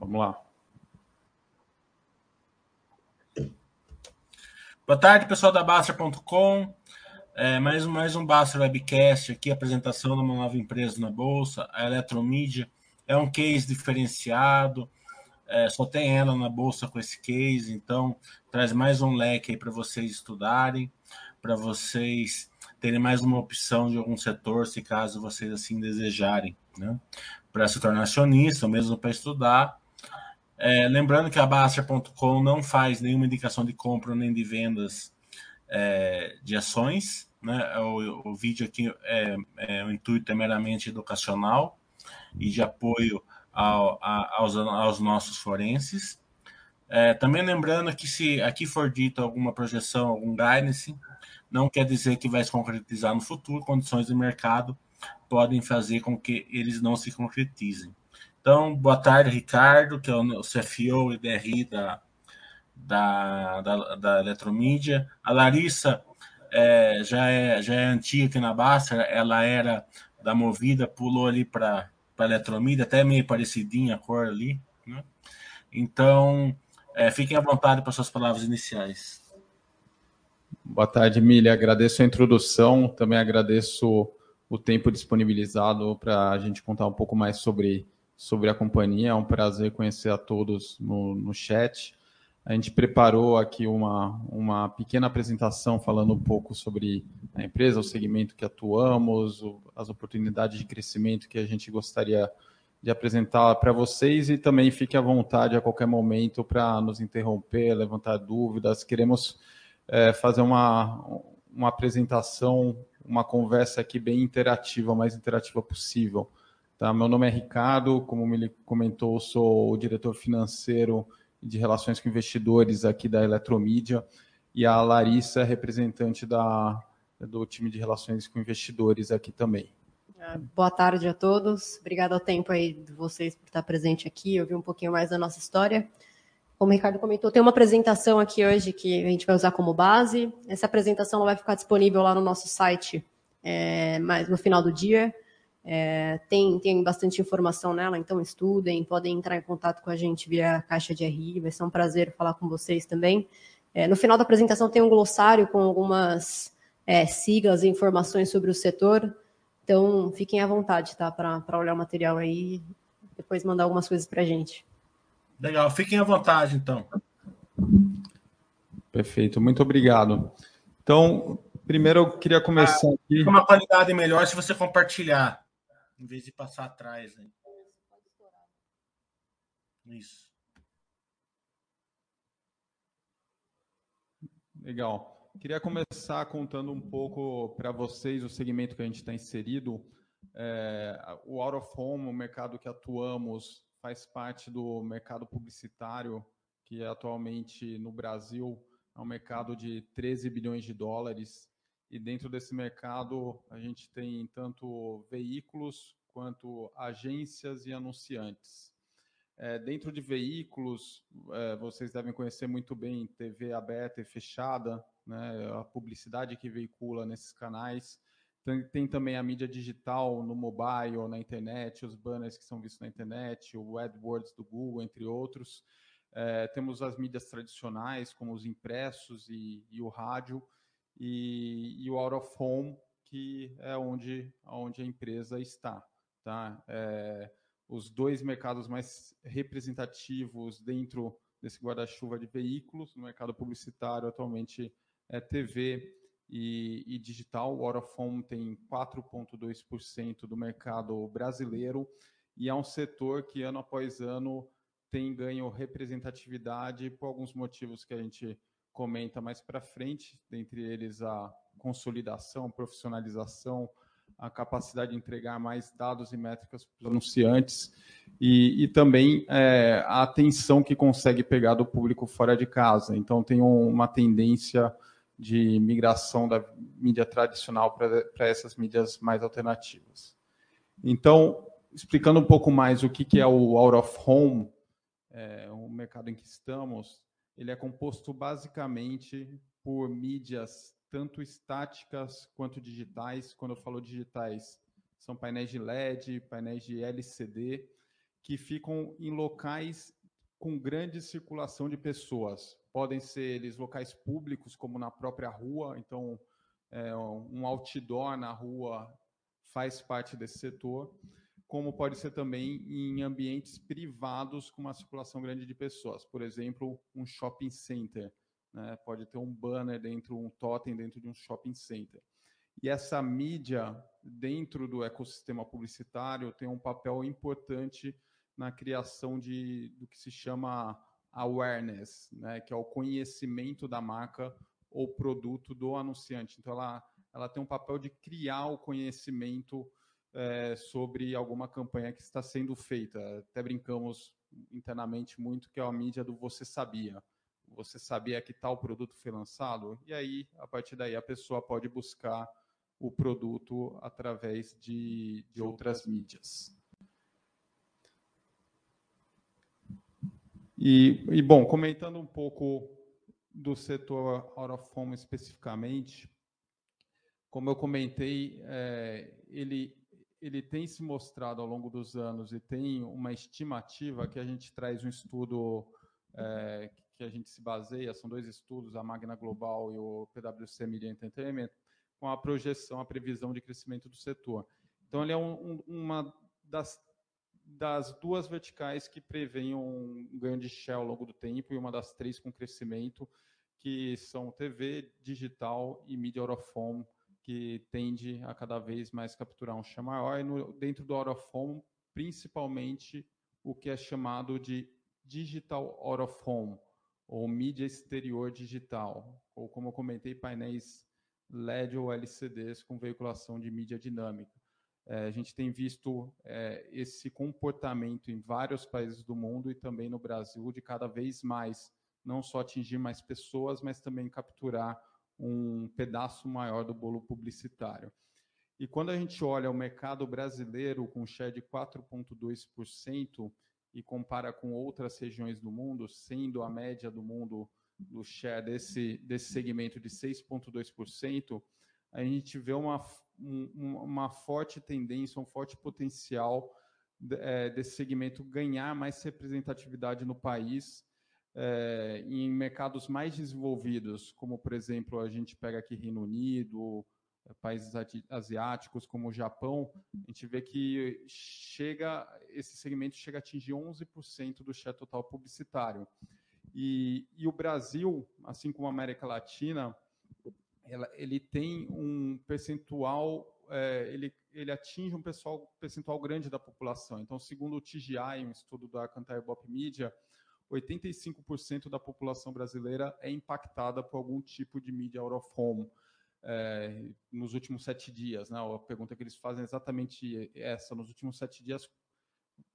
Vamos lá. Boa tarde, pessoal da Basta.com. Mais um Basta Webcast aqui, apresentação de uma nova empresa na Bolsa, a Eletromídia. É um case diferenciado, só tem ela na Bolsa com esse case, então traz mais um leque aí para vocês estudarem, para vocês terem mais uma opção de algum setor, se caso vocês assim desejarem, né? Para se tornar acionista, ou mesmo para estudar. Lembrando que a Basta.com não faz nenhuma indicação de compra nem de vendas de ações, né? O vídeo aqui, o intuito é meramente educacional e de apoio aos nossos forenses. Também lembrando que se aqui for dito alguma projeção, algum guidance, não quer dizer que vai se concretizar no futuro, condições de mercado podem fazer com que eles não se concretizem. Então, boa tarde, Ricardo, que é o CFO e DRI da Eletromídia. A Larissa já é antiga aqui na Bássara, ela era da Movida, pulou ali para a Eletromídia, até meio parecidinha a cor ali, né? Então, fiquem à vontade para suas palavras iniciais. Boa tarde, Mília. Agradeço a introdução, também agradeço o tempo disponibilizado para a gente contar um pouco mais sobre a companhia. É um prazer conhecer a todos no chat. A gente preparou aqui uma pequena apresentação falando um pouco sobre a empresa, o segmento que atuamos, as oportunidades de crescimento que a gente gostaria de apresentar para vocês, e também fique à vontade a qualquer momento para nos interromper, levantar dúvidas. Queremos fazer uma apresentação, uma conversa aqui bem interativa, o mais interativa possível. Tá, meu nome é Ricardo, como ele comentou, sou o diretor financeiro de relações com investidores aqui da Eletromídia, e a Larissa é representante do time de relações com investidores aqui também. Boa tarde a todos, obrigado ao tempo aí de vocês por estar presente aqui, ouvir um pouquinho mais da nossa história. Como o Ricardo comentou, tem uma apresentação aqui hoje que a gente vai usar como base. Essa apresentação vai ficar disponível lá no nosso site mais no final do dia. Tem bastante informação nela, então estudem, podem entrar em contato com a gente via caixa de RI, vai ser um prazer falar com vocês também. No final da apresentação tem um glossário com algumas siglas e informações sobre o setor, então fiquem à vontade, tá, para olhar o material aí e depois mandar algumas coisas para a gente. Legal, fiquem à vontade então. Perfeito, muito obrigado. Então, primeiro eu queria começar aqui... Fica uma qualidade melhor se você compartilhar, em vez de passar atrás, né? Isso. Legal. Queria começar contando um pouco para vocês o segmento que a gente está inserido. O Out of Home, o mercado que atuamos, faz parte do mercado publicitário, que atualmente no Brasil é um mercado de US$ 13 bilhões. E dentro desse mercado, a gente tem tanto veículos quanto agências e anunciantes. Dentro de veículos, vocês devem conhecer muito bem TV aberta e fechada, né, a publicidade que veicula nesses canais. Tem também a mídia digital no mobile, na internet, os banners que são vistos na internet, o AdWords do Google, entre outros. Temos as mídias tradicionais, como os impressos e o rádio. E o Out of Home, que é onde a empresa está. Tá? Os dois mercados mais representativos dentro desse guarda-chuva de veículos, no mercado publicitário atualmente é TV e digital. O Out of Home tem 4,2% do mercado brasileiro e é um setor que ano após ano tem ganho representatividade por alguns motivos que a gente comenta mais para frente, dentre eles a consolidação, profissionalização, a capacidade de entregar mais dados e métricas para os anunciantes e também a atenção que consegue pegar do público fora de casa. Então, tem uma tendência de migração da mídia tradicional para essas mídias mais alternativas. Então, explicando um pouco mais o que é o Out of Home, o mercado em que estamos, ele é composto basicamente por mídias tanto estáticas quanto digitais. Quando eu falo digitais, são painéis de LED, painéis de LCD, que ficam em locais com grande circulação de pessoas. Podem ser eles locais públicos, como na própria rua, então um outdoor na rua faz parte desse setor, como pode ser também em ambientes privados com uma circulação grande de pessoas. Por exemplo, um shopping center, né? Pode ter um banner dentro, um totem dentro de um shopping center. E essa mídia, dentro do ecossistema publicitário, tem um papel importante na criação do que se chama awareness, né, que é o conhecimento da marca ou produto do anunciante. Então, ela tem um papel de criar o conhecimento sobre alguma campanha que está sendo feita. Até brincamos internamente muito que é a mídia do você sabia. Você sabia que tal produto foi lançado? E aí, a partir daí, a pessoa pode buscar o produto através de outras mídias. E, bom, comentando um pouco do setor Out of Home especificamente, como eu comentei, ele tem se mostrado ao longo dos anos e tem uma estimativa que a gente traz um estudo que a gente se baseia, são dois estudos, a Magna Global e o PwC Media Entertainment, com a projeção, a previsão de crescimento do setor. Então, ele é uma das duas verticais que prevêem um grande share ao longo do tempo e uma das três com crescimento, que são TV, digital e mídia out of home, que tende a cada vez mais capturar um share maior. E dentro do out of home, principalmente o que é chamado de digital out of home, ou mídia exterior digital, ou, como eu comentei, painéis LED ou LCDs com veiculação de mídia dinâmica. A gente tem visto esse comportamento em vários países do mundo e também no Brasil, de cada vez mais, não só atingir mais pessoas, mas também capturar um pedaço maior do bolo publicitário. E quando a gente olha o mercado brasileiro com share de 4,2% e compara com outras regiões do mundo, sendo a média do mundo do share desse segmento de 6,2%, a gente vê uma forte tendência, um forte potencial desse segmento ganhar mais representatividade no país em mercados mais desenvolvidos, como, por exemplo, a gente pega aqui Reino Unido, países asiáticos como o Japão. A gente vê que esse segmento chega a atingir 11% do share total publicitário. E o Brasil, assim como a América Latina, ele tem um percentual, ele atinge um percentual grande da população. Então, segundo o TGI, um estudo da Kantar Ibope Media, 85% da população brasileira é impactada por algum tipo de mídia out of home nos últimos 7 dias. Né? A pergunta que eles fazem é exatamente essa. Nos últimos 7 dias,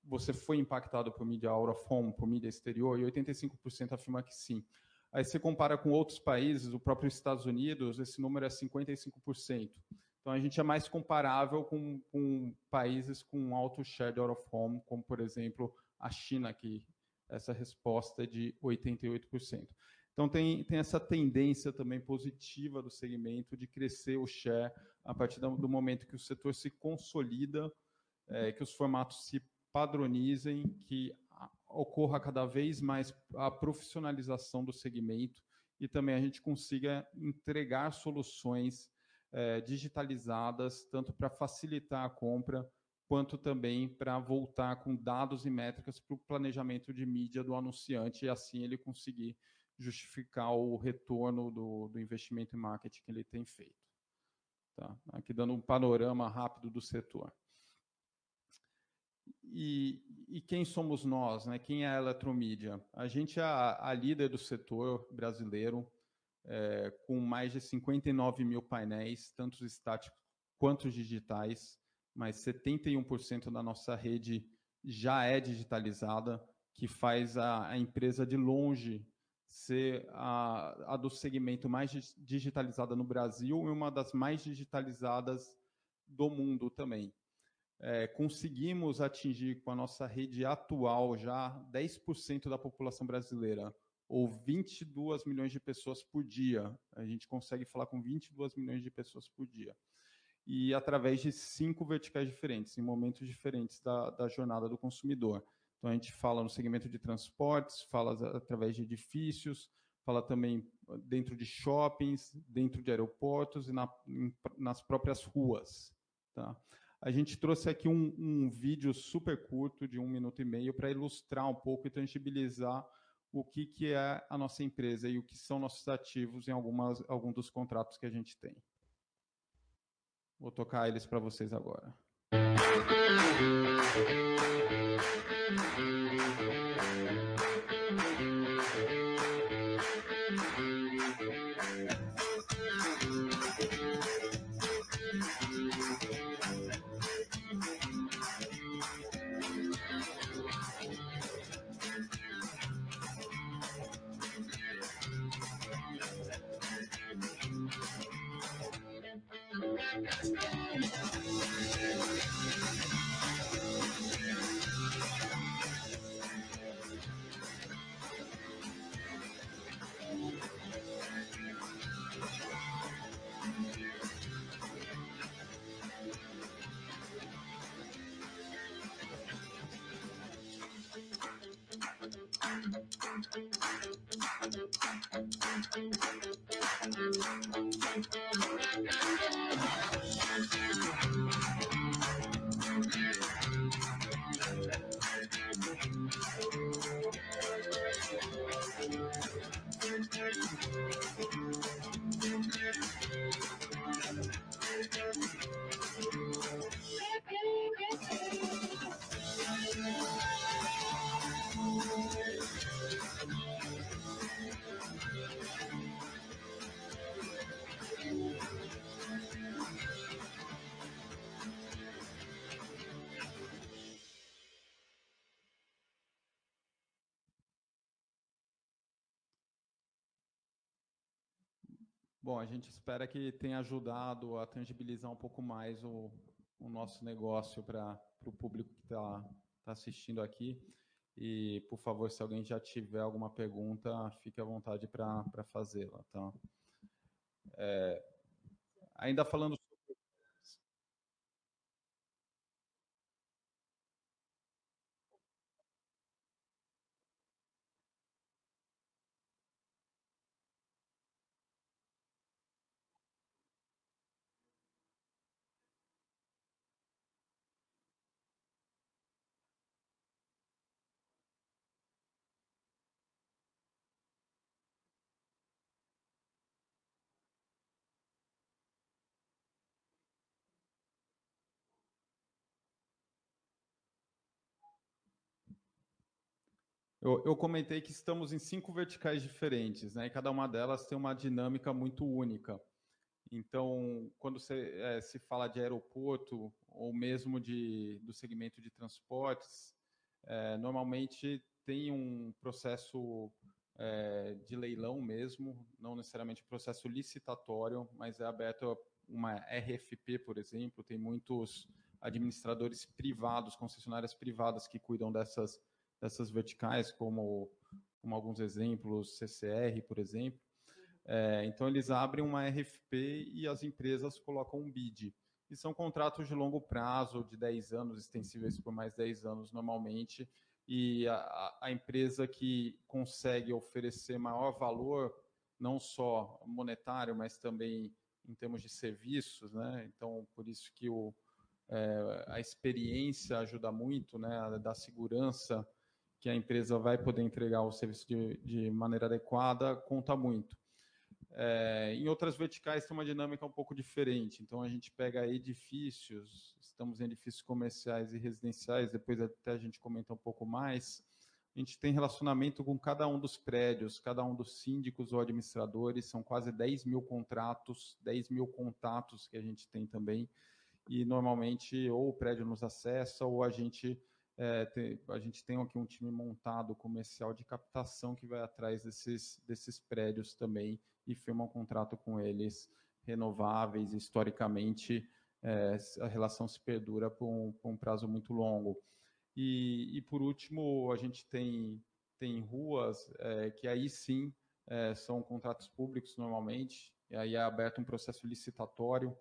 você foi impactado por mídia out of home, por mídia exterior? E 85% afirma que sim. Aí você compara com outros países, o próprio Estados Unidos, esse número é 55%. Então, a gente é mais comparável com países com alto share de out of home, como, por exemplo, a China, que essa resposta é de 88%. Então, tem essa tendência também positiva do segmento de crescer o share a partir do momento que o setor se consolida, que os formatos se padronizem, que ocorra cada vez mais a profissionalização do segmento e também a gente consiga entregar soluções digitalizadas, tanto para facilitar a compra, quanto também para voltar com dados e métricas para o planejamento de mídia do anunciante e assim ele conseguir justificar o retorno do investimento em marketing que ele tem feito. Tá? Aqui dando um panorama rápido do setor. E quem somos nós, né? Quem é a Eletromídia? A gente é a líder do setor brasileiro, com mais de 59 mil painéis, tanto estáticos quanto digitais, mas 71% da nossa rede já é digitalizada, que faz a empresa de longe ser a do segmento mais digitalizada no Brasil e uma das mais digitalizadas do mundo também. Conseguimos atingir com a nossa rede atual já 10% da população brasileira, ou 22 milhões de pessoas por dia. A gente consegue falar com 22 milhões de pessoas por dia. E através de 5 verticais diferentes, em momentos diferentes da jornada do consumidor. Então, a gente fala no segmento de transportes, fala através de edifícios, fala também dentro de shoppings, dentro de aeroportos e nas próprias ruas. Tá? A gente trouxe aqui um vídeo super curto de 1 minuto e meio para ilustrar um pouco e tangibilizar o que é a nossa empresa e o que são nossos ativos em algum dos contratos que a gente tem. Vou tocar eles para vocês agora. Bom, a gente espera que tenha ajudado a tangibilizar um pouco mais o nosso negócio para o público que está assistindo aqui. E, por favor, se alguém já tiver alguma pergunta, fique à vontade para fazê-la. Tá? Ainda falando sobre... Eu comentei que estamos em 5 verticais diferentes, né? E cada uma delas tem uma dinâmica muito única. Então, quando se fala de aeroporto ou mesmo do segmento de transportes, normalmente tem um processo de leilão mesmo, não necessariamente processo licitatório, mas é aberto uma RFP, por exemplo. Tem muitos administradores privados, concessionárias privadas que cuidam dessas verticais, como alguns exemplos, CCR, por exemplo. Então, eles abrem uma RFP e as empresas colocam um BID. E são contratos de longo prazo, de 10 anos, extensíveis por mais 10 anos normalmente, e a empresa que consegue oferecer maior valor, não só monetário, mas também em termos de serviços, né? Então, por isso que a experiência ajuda muito, né? Da segurança que a empresa vai poder entregar o serviço de maneira adequada, conta muito. Em outras verticais tem uma dinâmica um pouco diferente, então a gente pega edifícios, estamos em edifícios comerciais e residenciais, depois até a gente comenta um pouco mais, a gente tem relacionamento com cada um dos prédios, cada um dos síndicos ou administradores, são quase 10.000 contratos, 10.000 contatos que a gente tem também, e normalmente ou o prédio nos acessa ou a gente tem aqui um time montado comercial de captação que vai atrás desses prédios também e firma um contrato com eles renováveis. Historicamente, a relação se perdura por um prazo muito longo. E, por último, a gente tem ruas que aí sim são contratos públicos normalmente, e aí é aberto um processo licitatório.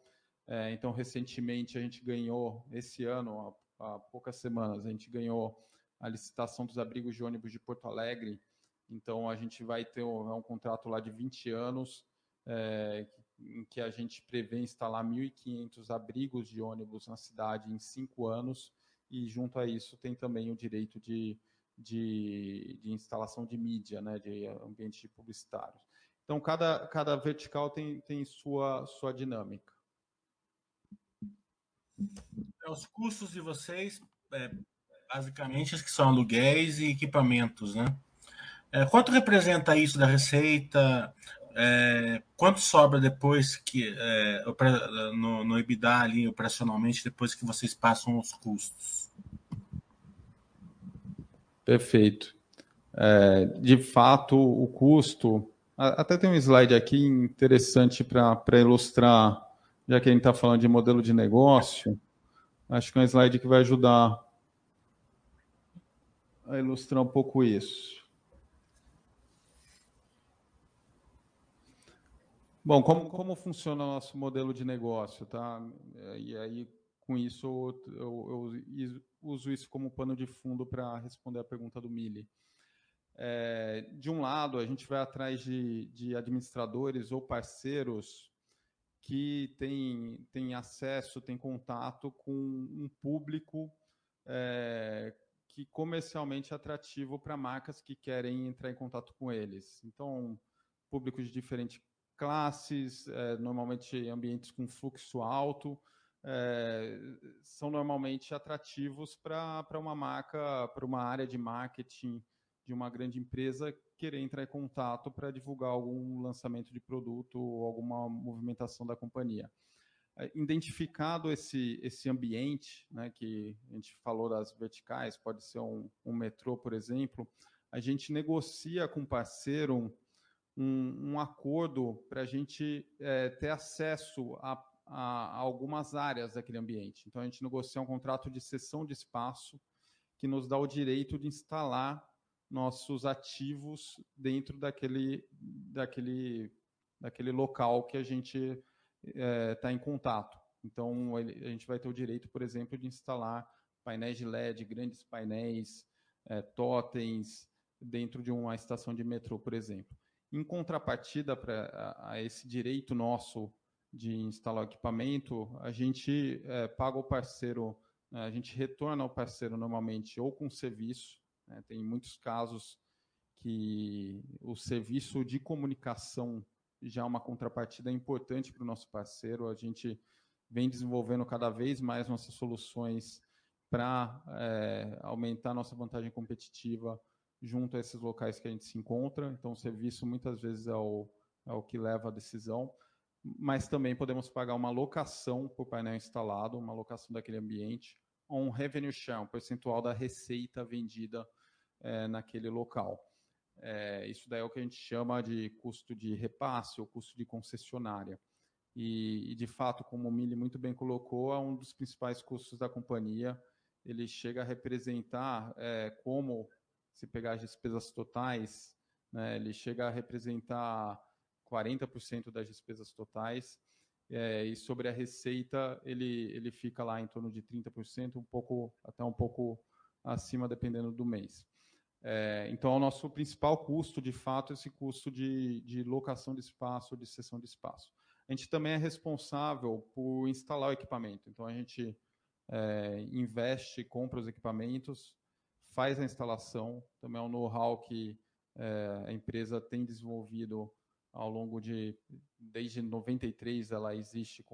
Então, recentemente, a gente ganhou, esse ano, há poucas semanas, a gente ganhou a licitação dos abrigos de ônibus de Porto Alegre. Então, a gente vai ter um contrato lá de 20 anos, em que a gente prevê instalar 1.500 abrigos de ônibus na cidade em 5 anos, e junto a isso tem também o direito de instalação de mídia, né, de ambientes publicitários. Então, cada vertical tem sua dinâmica. Os custos de vocês, basicamente, que são aluguéis e equipamentos, né? Quanto representa isso da receita? Quanto sobra depois que no EBITDA ali, operacionalmente, depois que vocês passam os custos? Perfeito. De fato, o custo... Até tem um slide aqui interessante para ilustrar, já que a gente está falando de modelo de negócio. Acho que é um slide que vai ajudar a ilustrar um pouco isso. Bom, como funciona o nosso modelo de negócio, tá? E aí, com isso, eu uso isso como pano de fundo para responder a pergunta do Mili. De um lado, a gente vai atrás de administradores ou parceiros que têm acesso, têm contato com um público que comercialmente é atrativo para marcas que querem entrar em contato com eles. Então, público de diferentes classes, normalmente ambientes com fluxo alto, são normalmente atrativos para uma marca, para uma área de marketing de uma grande empresa querer entrar em contato para divulgar algum lançamento de produto ou alguma movimentação da companhia. Identificado esse ambiente, né, que a gente falou das verticais, pode ser um metrô, por exemplo, a gente negocia com o parceiro um acordo para a gente ter acesso a algumas áreas daquele ambiente. Então, a gente negocia um contrato de cessão de espaço que nos dá o direito de instalar nossos ativos dentro daquele local que a gente está em contato. Então, a gente vai ter o direito, por exemplo, de instalar painéis de LED, grandes painéis, totens, dentro de uma estação de metrô, por exemplo. Em contrapartida a esse direito nosso de instalar o equipamento, a gente paga o parceiro, a gente retorna ao parceiro normalmente ou com serviço, né? Tem muitos casos que o serviço de comunicação já é uma contrapartida importante para o nosso parceiro. A gente vem desenvolvendo cada vez mais nossas soluções para aumentar nossa vantagem competitiva junto a esses locais que a gente se encontra. Então, o serviço, muitas vezes, é o que leva a decisão, mas também podemos pagar uma locação por painel instalado, uma locação daquele ambiente, ou um revenue share, um percentual da receita vendida naquele local. Isso daí é o que a gente chama de custo de repasse ou custo de concessionária. E de fato, como o Mili muito bem colocou, é um dos principais custos da companhia. Ele chega a representar se pegar as despesas totais, né, ele chega a representar 40% das despesas totais, e sobre a receita ele fica lá em torno de 30%, até um pouco acima, dependendo do mês. Então, o nosso principal custo, de fato, é esse custo de locação de espaço, de cessão de espaço. A gente também é responsável por instalar o equipamento. Então, a gente investe e compra os equipamentos, faz a instalação, também é um know-how que a empresa tem desenvolvido ao longo desde 93 ela existe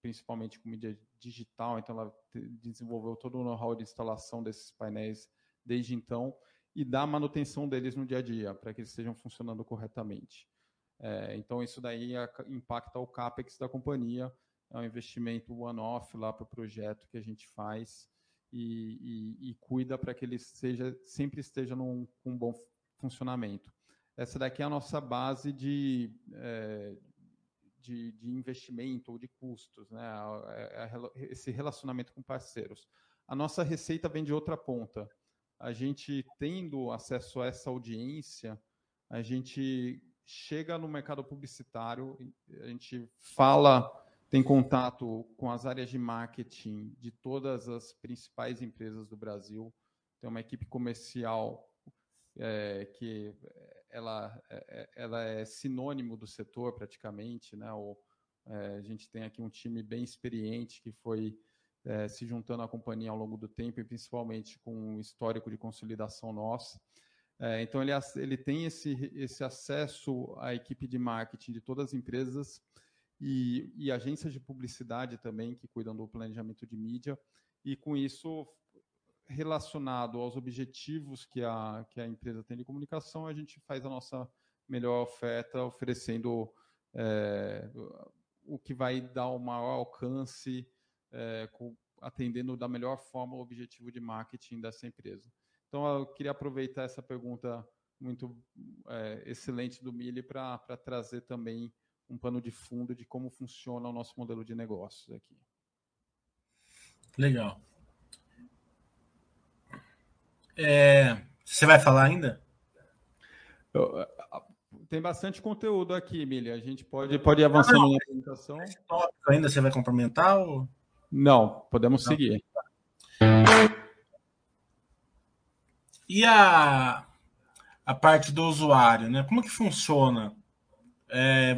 principalmente com mídia digital, então ela desenvolveu todo o know-how de instalação desses painéis desde então e dá manutenção deles no dia a dia, para que eles estejam funcionando corretamente. Então isso daí impacta o CAPEX da companhia, é um investimento one-off lá para o projeto que a gente faz, e cuida para que ele sempre esteja com um bom funcionamento. Essa daqui é a nossa base de investimento ou de custos, né? Esse relacionamento com parceiros. A nossa receita vem de outra ponta. A gente, tendo acesso a essa audiência, a gente chega no mercado publicitário, a gente fala... Tem contato com as áreas de marketing de todas as principais empresas do Brasil, tem uma equipe comercial que ela é sinônimo do setor praticamente, né? A gente tem aqui um time bem experiente que foi se juntando à companhia ao longo do tempo e principalmente com um histórico de consolidação nosso. Então, ele tem esse acesso à equipe de marketing de todas as empresas e agências de publicidade também, que cuidam do planejamento de mídia, e com isso, relacionado aos objetivos que a empresa tem de comunicação, a gente faz a nossa melhor oferta, oferecendo o que vai dar o maior alcance, atendendo da melhor forma o objetivo de marketing dessa empresa. Então, eu queria aproveitar essa pergunta muito excelente do Mili para trazer também um pano de fundo de como funciona o nosso modelo de negócios aqui. Legal. Você vai falar ainda? Tem bastante conteúdo aqui, Mili. A gente pode ir avançando na apresentação. Ainda você vai complementar? Ou... Não, podemos seguir. E a parte do usuário, né? Como que funciona?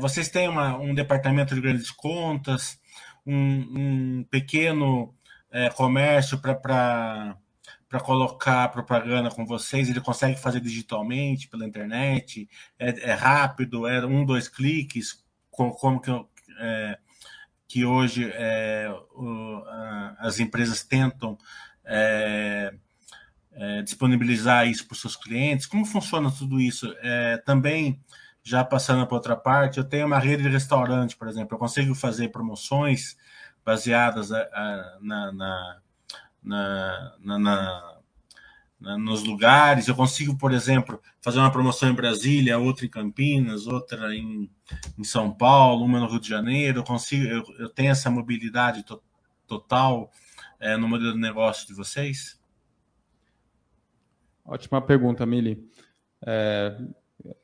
Vocês têm um departamento de grandes contas, um pequeno comércio para colocar propaganda com vocês? Ele consegue fazer digitalmente, pela internet? É rápido? É 1, 2 cliques? Como que hoje as empresas tentam disponibilizar isso para os seus clientes? Como funciona tudo isso? Também, já passando para outra parte, eu tenho uma rede de restaurante, por exemplo. Eu consigo fazer promoções baseadas nos lugares. Eu consigo, por exemplo, fazer uma promoção em Brasília, outra em Campinas, outra em São Paulo, uma no Rio de Janeiro. Eu tenho essa mobilidade total no modelo de negócio de vocês? Ótima pergunta, Mili.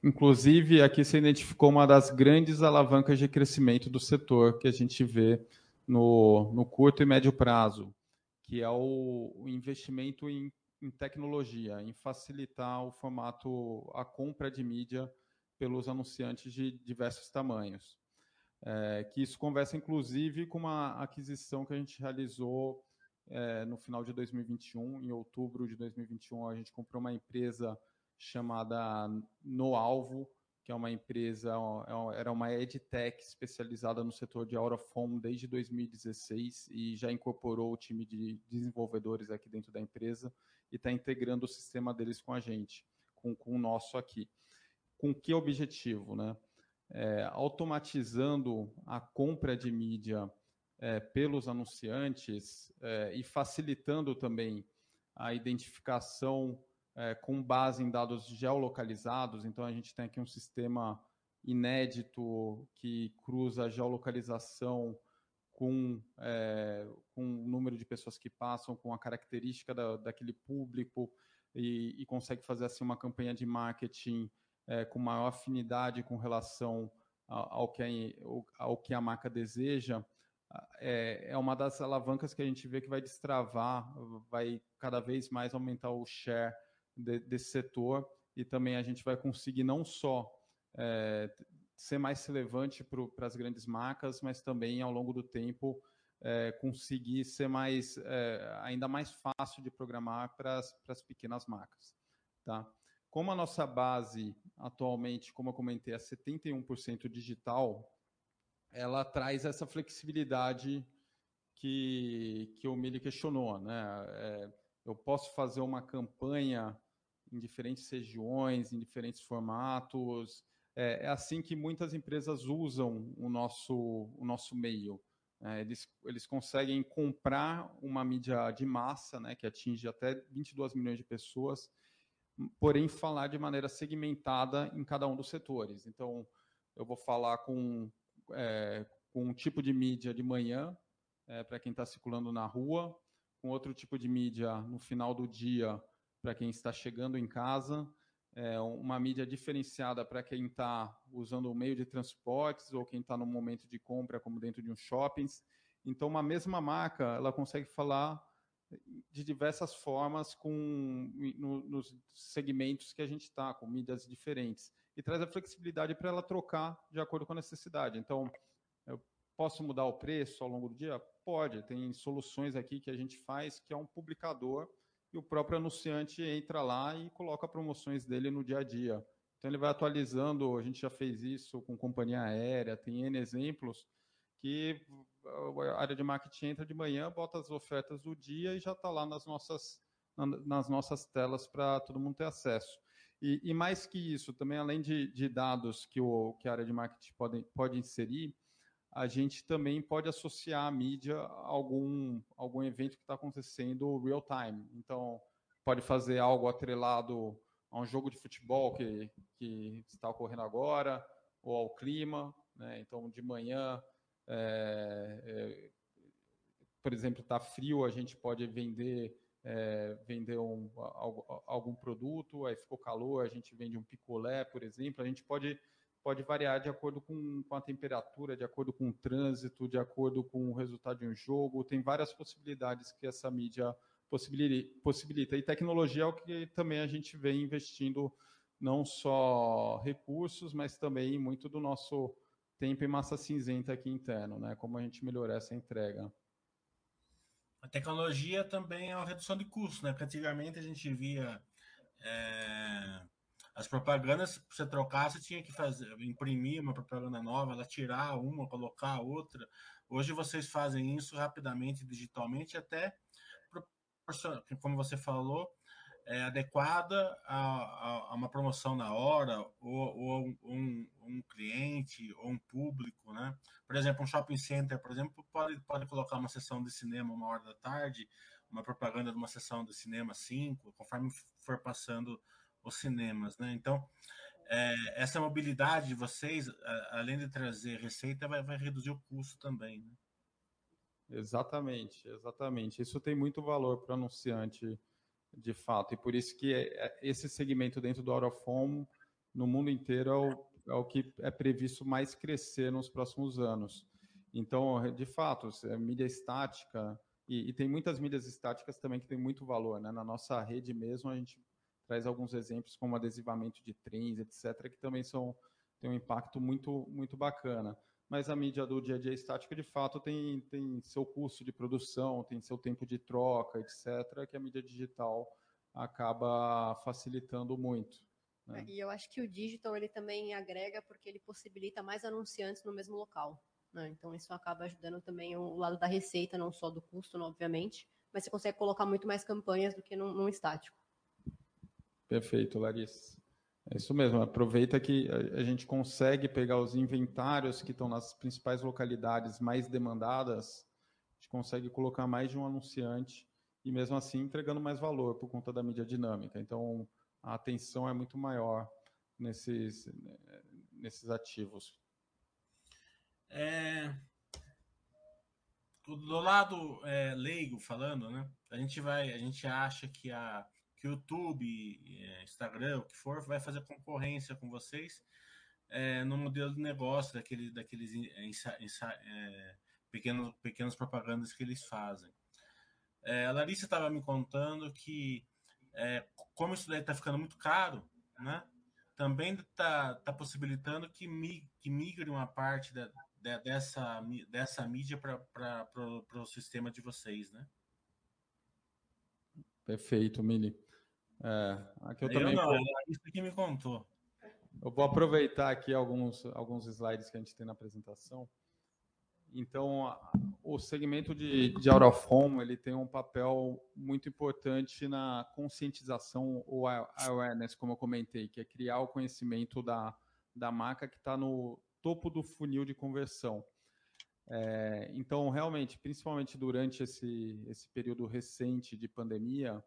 Inclusive, aqui você identificou uma das grandes alavancas de crescimento do setor que a gente vê no curto e médio prazo, que é o investimento em tecnologia, em facilitar o formato, a compra de mídia pelos anunciantes de diversos tamanhos. Que isso conversa, inclusive, com uma aquisição que a gente realizou no final de 2021. Em outubro de 2021, a gente comprou uma empresa chamada No Alvo, que é uma empresa, era uma edtech especializada no setor de Out of Home desde 2016 e já incorporou o time de desenvolvedores aqui dentro da empresa e está integrando o sistema deles com a gente, com o nosso aqui. Com que objetivo, né? Automatizando a compra de mídia pelos anunciantes e facilitando também a identificação com base em dados geolocalizados. Então, a gente tem aqui um sistema inédito que cruza a geolocalização com o número de pessoas que passam, com a característica daquele público e consegue fazer assim uma campanha de marketing com maior afinidade com relação ao que a marca deseja. É uma das alavancas que a gente vê que vai destravar, vai cada vez mais aumentar o share desse setor, e também a gente vai conseguir não só ser mais relevante para as grandes marcas, mas também ao longo do tempo conseguir ser ainda mais fácil de programar para as pequenas marcas, tá? Como a nossa base atualmente, como eu comentei, é 71% digital, ela traz essa flexibilidade que o Mili questionou, né? Eu posso fazer uma campanha em diferentes regiões, em diferentes formatos. É assim que muitas empresas usam o nosso meio. Eles conseguem comprar uma mídia de massa, né, que atinge até 22 milhões de pessoas, porém falar de maneira segmentada em cada um dos setores. Então, eu vou falar com um tipo de mídia de manhã, para quem está circulando na rua, com outro tipo de mídia no final do dia, para quem está chegando em casa, uma mídia diferenciada para quem está usando o meio de transportes ou quem está no momento de compra, como dentro de um shopping. Então, uma mesma marca, ela consegue falar de diversas formas nos segmentos que a gente está, com mídias diferentes. E traz a flexibilidade para ela trocar de acordo com a necessidade. Então, eu posso mudar o preço ao longo do dia? Pode. Tem soluções aqui que a gente faz, que é um publicador, e o próprio anunciante entra lá e coloca promoções dele no dia a dia. Então, ele vai atualizando. A gente já fez isso com companhia aérea, tem N exemplos, que a área de marketing entra de manhã, bota as ofertas do dia e já está lá nas nossas telas para todo mundo ter acesso. E mais que isso, também além de dados que a área de marketing pode inserir, a gente também pode associar a mídia a algum evento que está acontecendo real time. Então, pode fazer algo atrelado a um jogo de futebol que está ocorrendo agora, ou ao clima, né? Então, de manhã... por exemplo, está frio, a gente pode vender algum produto. Aí ficou calor, a gente vende um picolé, por exemplo. A gente pode variar de acordo com a temperatura, de acordo com o trânsito, de acordo com o resultado de um jogo. Tem várias possibilidades que essa mídia possibilita. E tecnologia é o que também a gente vem investindo, não só recursos, mas também muito do nosso tempo e massa cinzenta aqui interno, né? Como a gente melhorar essa entrega. A tecnologia também é uma redução de custos, né? Porque antigamente a gente via as propagandas, para você trocar, você tinha que imprimir uma propaganda nova, ela tirar uma, colocar a outra. Hoje vocês fazem isso rapidamente, digitalmente, até como você falou, adequada a uma promoção na hora, ou um cliente, ou um público, né? Por exemplo, um shopping center, por exemplo, pode colocar uma sessão de cinema 1h da tarde, uma propaganda de uma sessão de cinema 5, conforme for passando os cinemas, né? Então, essa mobilidade de vocês, além de trazer receita, vai reduzir o custo também, né? Exatamente, exatamente. Isso tem muito valor para o anunciante, de fato, e por isso que esse segmento dentro do Out of Home, no mundo inteiro, é o que é previsto mais crescer nos próximos anos. Então, de fato, mídia estática, e tem muitas mídias estáticas também que tem muito valor, né? Na nossa rede mesmo, a gente traz alguns exemplos, como adesivamento de trens, etc., que também têm um impacto muito, muito bacana. Mas a mídia do dia a dia estática, de fato, tem seu custo de produção, tem seu tempo de troca, etc., que a mídia digital acaba facilitando muito, né? E eu acho que o digital ele também agrega, porque ele possibilita mais anunciantes no mesmo local, né? Então, isso acaba ajudando também o lado da receita, não só do custo, obviamente, mas você consegue colocar muito mais campanhas do que num estático. Perfeito, Larissa. É isso mesmo, aproveita que a gente consegue pegar os inventários que estão nas principais localidades mais demandadas, a gente consegue colocar mais de um anunciante e mesmo assim entregando mais valor por conta da mídia dinâmica. Então, a atenção é muito maior nesses ativos. Do lado leigo falando, né? A gente acha que que YouTube, Instagram, o que for, vai fazer concorrência com vocês no modelo de negócio daqueles pequenas propagandas que eles fazem. A Larissa estava me contando que, como isso daí está ficando muito caro, né, também está possibilitando que migre uma parte dessa mídia para o sistema de vocês, né? Perfeito, Mili. Aqui eu também não, isso que me contou. Eu vou aproveitar aqui alguns slides que a gente tem na apresentação. Então, o segmento de Out of Home, ele tem um papel muito importante na conscientização, ou awareness, como eu comentei, que é criar o conhecimento da marca que está no topo do funil de conversão. Então, realmente, principalmente durante esse período recente de pandemia,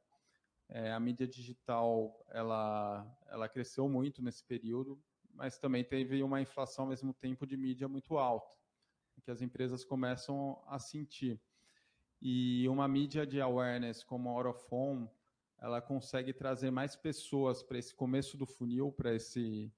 a mídia digital ela cresceu muito nesse período, mas também teve uma inflação ao mesmo tempo de mídia muito alta, que as empresas começam a sentir. E uma mídia de awareness como a Out of Home, ela consegue trazer mais pessoas para esse começo do funil, para esse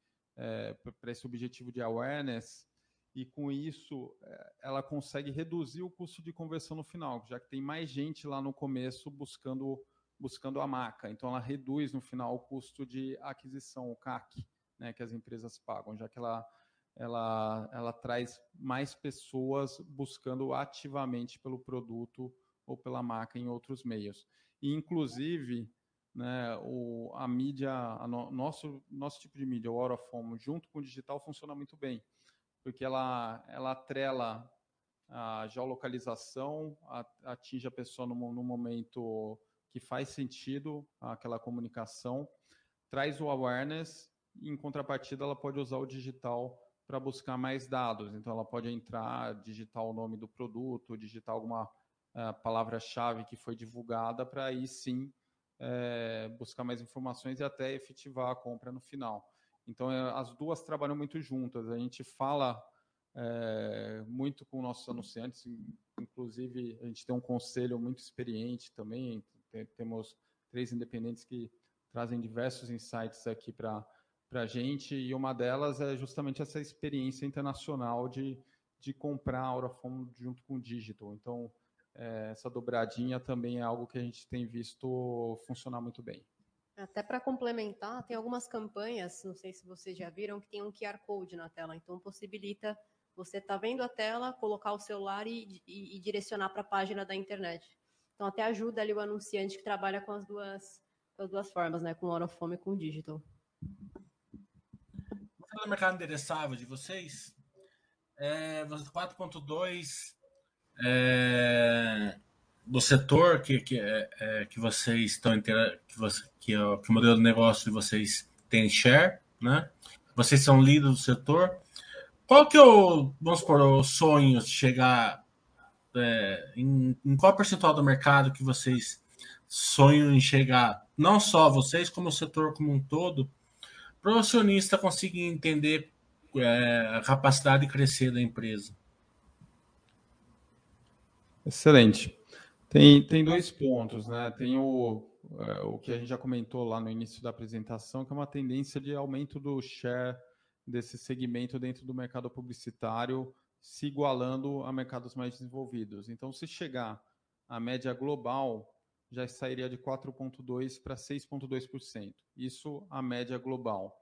objetivo de awareness, e com isso ela consegue reduzir o custo de conversão no final, já que tem mais gente lá no começo buscando a marca. Então, ela reduz, no final, o custo de aquisição, o CAC, né, que as empresas pagam, já que ela traz mais pessoas buscando ativamente pelo produto ou pela marca em outros meios. E, inclusive, né, a mídia, nosso tipo de mídia, o Out of Home, junto com o digital, funciona muito bem, porque ela atrela a geolocalização, atinge a pessoa no momento que faz sentido aquela comunicação, traz o awareness e, em contrapartida, ela pode usar o digital para buscar mais dados. Então, ela pode entrar, digitar o nome do produto, digitar alguma palavra-chave que foi divulgada para aí, sim, buscar mais informações e até efetivar a compra no final. Então, as duas trabalham muito juntas. A gente fala muito com nossos anunciantes, inclusive, a gente tem um conselho muito experiente também. Temos 3 independentes que trazem diversos insights aqui para a gente, e uma delas é justamente essa experiência internacional de comprar a Out of Home junto com o digital. Então, essa dobradinha também é algo que a gente tem visto funcionar muito bem. Até para complementar, tem algumas campanhas, não sei se vocês já viram, que tem um QR Code na tela, então possibilita você estar vendo a tela, colocar o celular e direcionar para a página da internet. Então, até ajuda ali o anunciante que trabalha com as duas formas, né? Com o Out of Home e com o digital. No mercado endereçável de vocês, 4.2 do setor que vocês estão, que o modelo de negócio de vocês tem share, né? Vocês são líderes do setor. Qual que é o, vamos supor, o sonho de chegar? Em qual percentual do mercado que vocês sonham em chegar, não só vocês, como o setor como um todo, para o acionista conseguir entender a capacidade de crescer da empresa? Excelente. Tem 2 pontos, né? Tem o que a gente já comentou lá no início da apresentação, que é uma tendência de aumento do share desse segmento dentro do mercado publicitário, se igualando a mercados mais desenvolvidos. Então, se chegar à média global, já sairia de 4,2% para 6,2%. Isso a média global.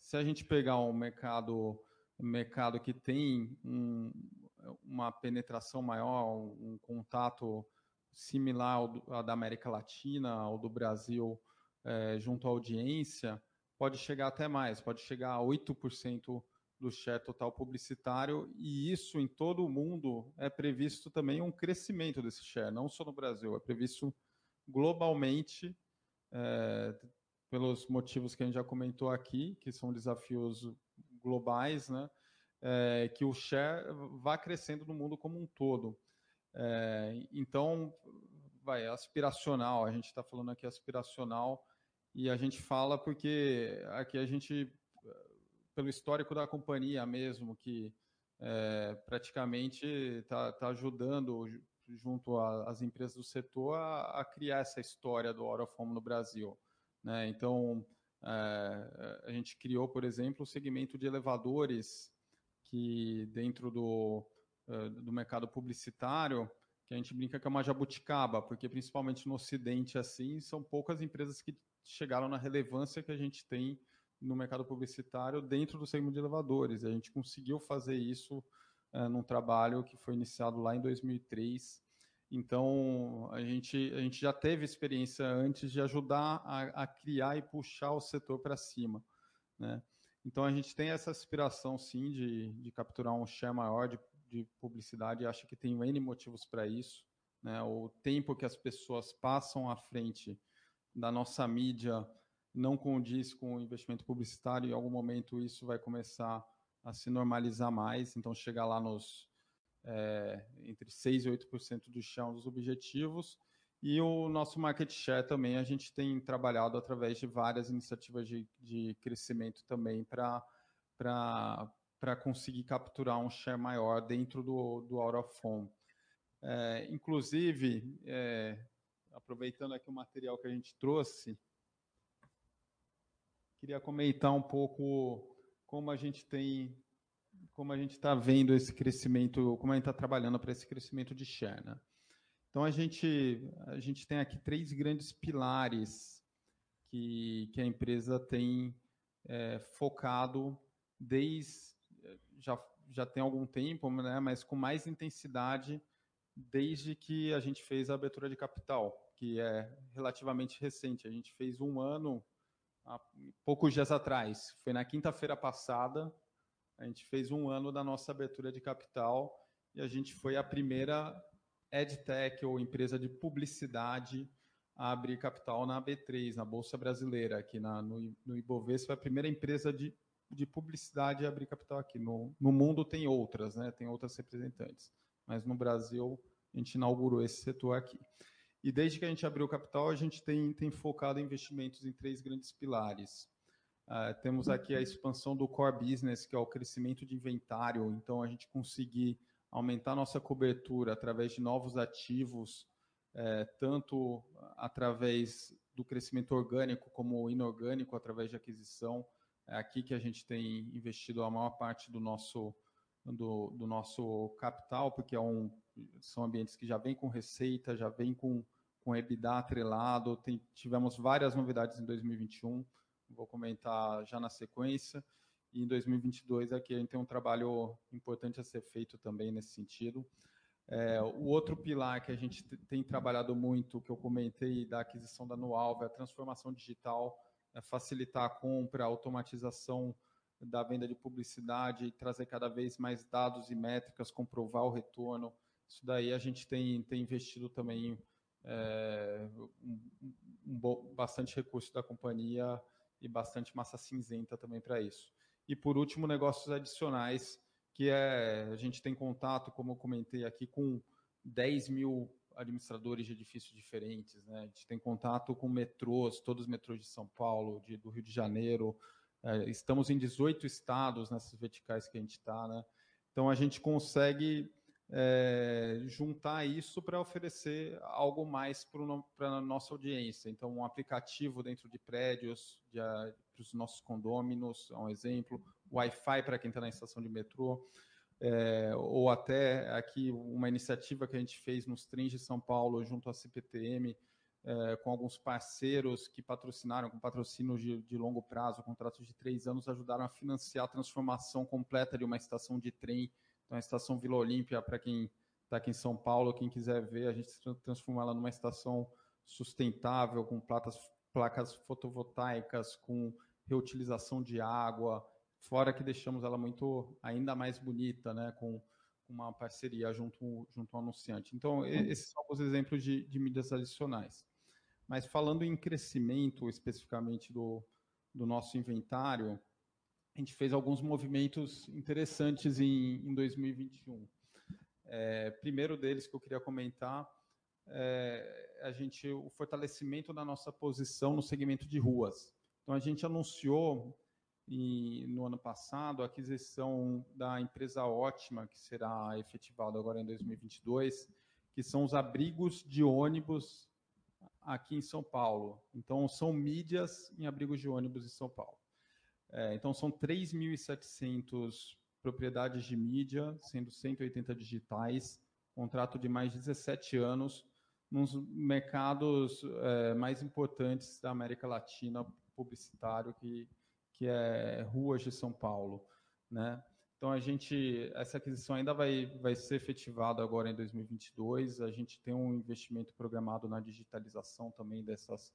Se a gente pegar um mercado que tem uma penetração maior, um contato similar ao da América Latina, ao do Brasil, junto à audiência, pode chegar até mais, pode chegar a 8% do share total publicitário, e isso em todo o mundo é previsto também um crescimento desse share, não só no Brasil, é previsto globalmente pelos motivos que a gente já comentou aqui, que são desafios globais, né? Que o share vá crescendo no mundo como um todo. Então, aspiracional, a gente está falando aqui aspiracional, e a gente fala porque aqui a gente, pelo histórico da companhia mesmo, que praticamente está ajudando junto às empresas do setor a criar essa história do Out of Home no Brasil, né? Então, a gente criou, por exemplo, o segmento de elevadores, que dentro do mercado publicitário, que a gente brinca que é uma jabuticaba, porque principalmente no Ocidente, assim, são poucas empresas que chegaram na relevância que a gente tem no mercado publicitário dentro do segmento de elevadores. A gente conseguiu fazer isso num trabalho que foi iniciado lá em 2003. Então, a gente já teve experiência antes de ajudar a criar e puxar o setor para cima, né? Então, a gente tem essa aspiração, sim, de capturar um share maior de publicidade. Acho que tem N motivos para isso, né? O tempo que as pessoas passam à frente da nossa mídia não condiz com o investimento publicitário, e em algum momento isso vai começar a se normalizar mais. Então, chegar lá nos entre 6% e 8% do share dos objetivos. E o nosso market share também, a gente tem trabalhado através de várias iniciativas de crescimento também para conseguir capturar um share maior dentro do Out of Home. Inclusive, aproveitando aqui o material que a gente trouxe, queria comentar um pouco como a gente tem como a gente está vendo esse crescimento, como a gente está trabalhando para esse crescimento de share, né? Então, a gente tem aqui três grandes pilares que a empresa tem focado desde já tem algum tempo, né, mas com mais intensidade desde que a gente fez a abertura de capital, que é relativamente recente. A gente fez um ano, há poucos dias atrás. Foi na quinta-feira passada, a gente fez um ano da nossa abertura de capital e a gente foi a primeira EdTech, ou empresa de publicidade, a abrir capital na B3, na Bolsa Brasileira, aqui no Ibovespa. Foi a primeira empresa de publicidade a abrir capital aqui. No mundo tem outras, né? Tem outras representantes, mas no Brasil a gente inaugurou esse setor aqui. E desde que a gente abriu capital, a gente tem focado investimentos em três grandes pilares. Temos aqui a expansão do core business, que é o crescimento de inventário. Então, a gente conseguir aumentar nossa cobertura através de novos ativos, tanto através do crescimento orgânico como inorgânico, através de aquisição. É aqui que a gente tem investido a maior parte do nosso capital, porque são ambientes que já vêm com receita, já vêm com EBITDA atrelado. Tivemos várias novidades em 2021, vou comentar já na sequência. E em 2022, aqui a gente tem um trabalho importante a ser feito também nesse sentido. O outro pilar que a gente tem trabalhado muito, que eu comentei, da aquisição da No Alvo, é a transformação digital, facilitar a compra, a automatização da venda de publicidade, trazer cada vez mais dados e métricas, comprovar o retorno. Isso daí a gente tem investido também bastante recurso da companhia e bastante massa cinzenta também para isso. E, por último, negócios adicionais, que a gente tem contato, como eu comentei aqui, com 10 mil administradores de edifícios diferentes, né? A gente tem contato com metrôs, todos os metrôs de São Paulo, do Rio de Janeiro. Estamos em 18 estados nessas verticais que a gente está, né? Então, a gente consegue juntar isso para oferecer algo mais para a nossa audiência. Então, um aplicativo dentro de prédios, para os nossos condôminos, é um exemplo, Wi-Fi para quem está na estação de metrô, ou até aqui uma iniciativa que a gente fez nos trens de São Paulo, junto à CPTM, com alguns parceiros que patrocinaram, com patrocínios de longo prazo, contratos de 3 anos, ajudaram a financiar a transformação completa de uma estação de trem. Então, a estação Vila Olímpia, para quem está aqui em São Paulo, quem quiser ver, a gente transformou ela numa estação sustentável, com placas fotovoltaicas, com reutilização de água, fora que deixamos ela ainda mais bonita, né, com uma parceria junto ao anunciante. Então, esses são alguns exemplos de mídias adicionais. Mas falando em crescimento, especificamente do nosso inventário, a gente fez alguns movimentos interessantes em 2021. Primeiro deles que eu queria comentar é o fortalecimento da nossa posição no segmento de ruas. Então, a gente anunciou no ano passado a aquisição da empresa Ótima, que será efetivada agora em 2022, que são os abrigos de ônibus aqui em São Paulo. Então, são mídias em abrigos de ônibus em São Paulo. Então, são 3.700 propriedades de mídia, sendo 180 digitais, contrato de mais de 17 anos, nos mercados mais importantes da América Latina, publicitário, que é ruas de São Paulo, né? Então, essa aquisição ainda vai ser efetivada agora em 2022. A gente tem um investimento programado na digitalização também dessas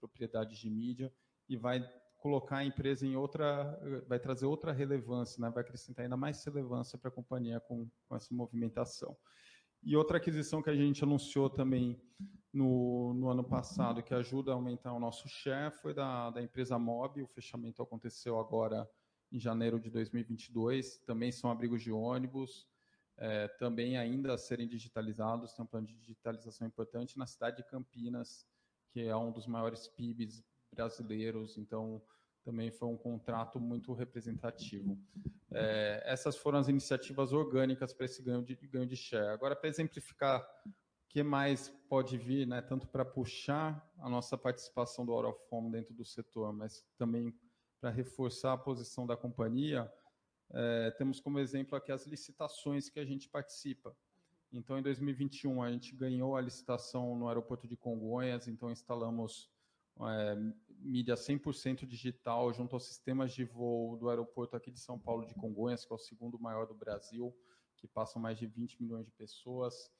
propriedades de mídia e vai colocar a empresa vai trazer outra relevância, né? Vai acrescentar ainda mais relevância para a companhia com essa movimentação. E outra aquisição que a gente anunciou também no ano passado, que ajuda a aumentar o nosso share, foi da empresa Mobi. O fechamento aconteceu agora em janeiro de 2022, também são abrigos de ônibus, também ainda a serem digitalizados, tem um plano de digitalização importante na cidade de Campinas, que é um dos maiores PIBs brasileiros, então também foi um contrato muito representativo. Essas foram as iniciativas orgânicas para esse ganho de share. Agora, para exemplificar o que mais pode vir, né, tanto para puxar a nossa participação do Out of Home dentro do setor, mas também para reforçar a posição da companhia, Temos como exemplo aqui as licitações que a gente participa. Então, em 2021, a gente ganhou a licitação no aeroporto de Congonhas, então instalamos mídia 100% digital junto aos sistemas de voo do aeroporto aqui de São Paulo de Congonhas, que é o segundo maior do Brasil, que passam mais de 20 milhões de pessoas.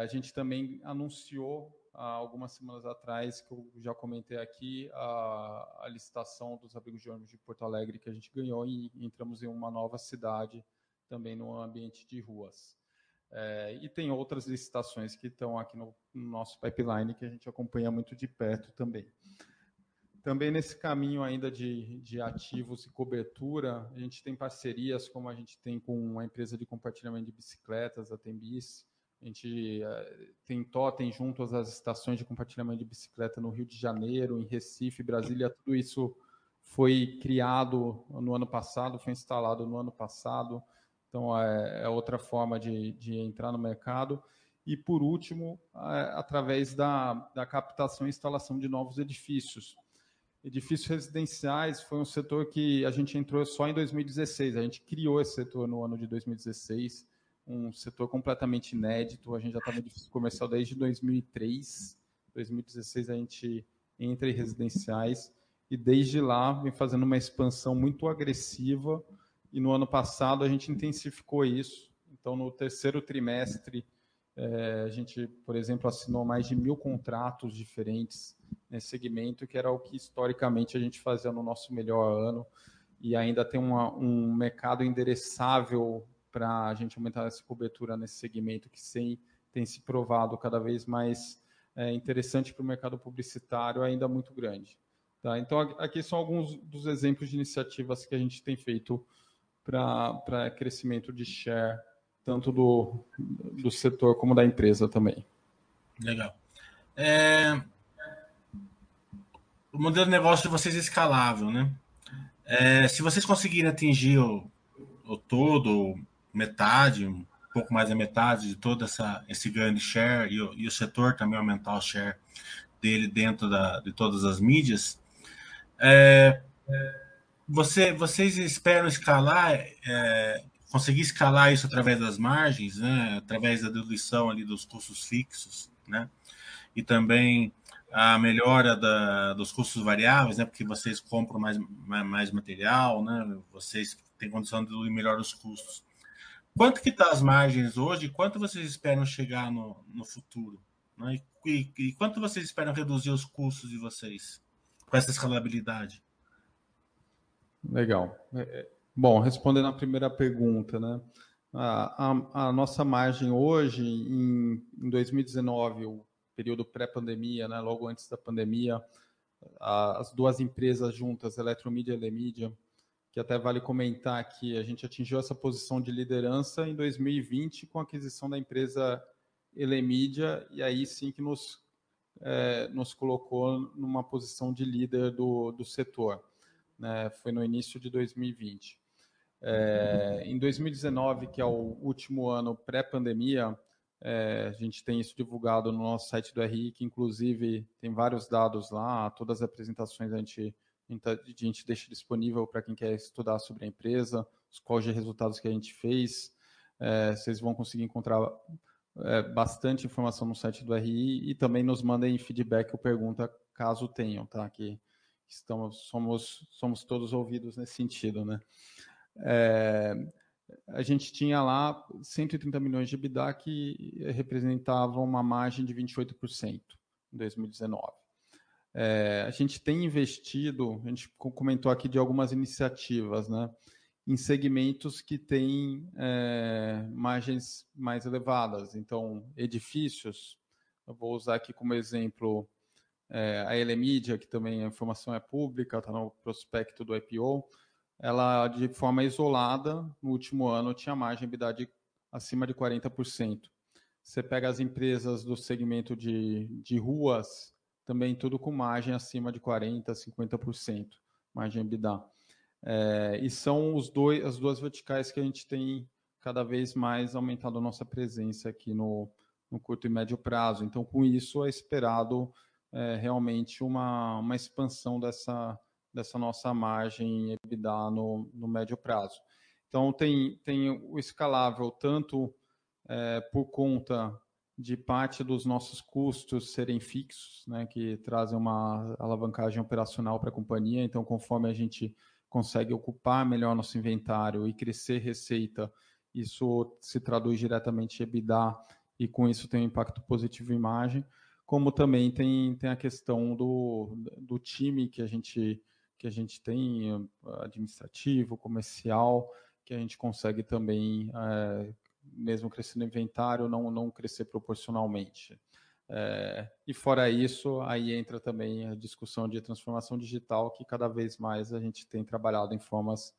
A gente também anunciou, há algumas semanas atrás, que eu já comentei aqui, a licitação dos abrigos de ônibus de Porto Alegre que a gente ganhou e entramos em uma nova cidade, também no ambiente de ruas. E tem outras licitações que estão aqui no nosso pipeline que a gente acompanha muito de perto também. Também nesse caminho ainda de ativos e cobertura, a gente tem parcerias como a gente tem com uma empresa de compartilhamento de bicicletas, a Tembis. A gente tem totem junto às estações de compartilhamento de bicicleta no Rio de Janeiro, em Recife, Brasília. Tudo isso foi criado no ano passado, foi instalado no ano passado. Então, é outra forma de entrar no mercado. E, por último, através da captação e instalação de novos edifícios. Edifícios residenciais foi um setor que a gente entrou só em 2016. A gente criou esse setor no ano de 2016, um setor completamente inédito. A gente já está no edifício comercial desde 2003. Em 2016, a gente entra em residenciais. E, desde lá, vem fazendo uma expansão muito agressiva. E no ano passado a gente intensificou isso. Então, no terceiro trimestre, a gente, por exemplo, assinou mais de 1.000 contratos diferentes nesse segmento, que era o que historicamente a gente fazia no nosso melhor ano. E ainda tem um mercado endereçável para a gente aumentar essa cobertura nesse segmento, que tem se provado cada vez mais interessante para o mercado publicitário, ainda muito grande. Tá? Então, aqui são alguns dos exemplos de iniciativas que a gente tem feito para crescimento de share, tanto do setor como da empresa também. Legal. O modelo de negócio de vocês é escalável, né? Se vocês conseguirem atingir o todo, ou metade, um pouco mais da metade de todo esse grande share, e o setor também aumentar o share dele dentro de todas as mídias, vocês esperam escalar, conseguir escalar isso através das margens, né? Através da diluição ali dos custos fixos, né? E também a melhora dos custos variáveis, né? Porque vocês compram mais material, né? Vocês têm condição de diluir melhor os custos. Quanto que está as margens hoje? Quanto vocês esperam chegar no futuro? Né? E quanto vocês esperam reduzir os custos de vocês com essa escalabilidade? Legal. Bom, respondendo a primeira pergunta, né? A nossa margem hoje, em 2019, o período pré-pandemia, né? Logo antes da pandemia, as duas empresas juntas, Eletromídia e Elemídia, que até vale comentar que a gente atingiu essa posição de liderança em 2020 com a aquisição da empresa Elemídia, e aí sim que nos colocou numa posição de líder do setor. Né, foi no início de 2020. Em 2019, que é o último ano pré-pandemia, a gente tem isso divulgado no nosso site do RI, que inclusive tem vários dados lá, todas as apresentações a gente deixa disponível para quem quer estudar sobre a empresa, os calls de resultados que a gente fez. Vocês vão conseguir encontrar bastante informação no site do RI, e também nos mandem feedback ou pergunta, caso tenham, tá? Somos todos ouvidos nesse sentido, né? A gente tinha lá 130 milhões de EBITDA, que representava uma margem de 28% em 2019. A gente tem investido, a gente comentou aqui de algumas iniciativas, né? Em segmentos que têm margens mais elevadas. Então, edifícios, eu vou usar aqui como exemplo... a Elemídia, que também a informação é pública, está no prospecto do IPO, ela, de forma isolada, no último ano, tinha margem EBITDA acima de 40%. Você pega as empresas do segmento de ruas, também tudo com margem acima de 40%, 50%, margem EBITDA. E são as duas verticais que a gente tem cada vez mais aumentado a nossa presença aqui no curto e médio prazo. Então, com isso, é esperado... realmente uma expansão dessa nossa margem EBITDA no médio prazo. Então, tem o escalável tanto por conta de parte dos nossos custos serem fixos, né, que trazem uma alavancagem operacional para a companhia. Então, conforme a gente consegue ocupar melhor nosso inventário e crescer receita, isso se traduz diretamente em EBITDA e, com isso, tem um impacto positivo em margem. Como também tem a questão do time que a gente tem, administrativo, comercial, que a gente consegue também... mesmo crescendo o inventário, não crescer proporcionalmente. E fora isso, aí entra também a discussão de transformação digital, que cada vez mais a gente tem trabalhado em formas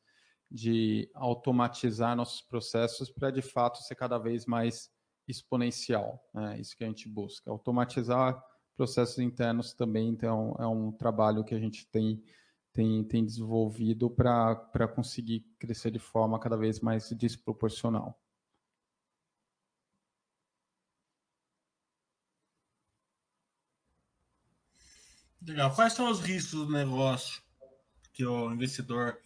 de automatizar nossos processos para, de fato, ser cada vez mais exponencial. Né? Isso que a gente busca. Automatizar processos internos também, então, é um trabalho que a gente tem desenvolvido para conseguir crescer de forma cada vez mais desproporcional. Legal. Quais são os riscos do negócio que o investidor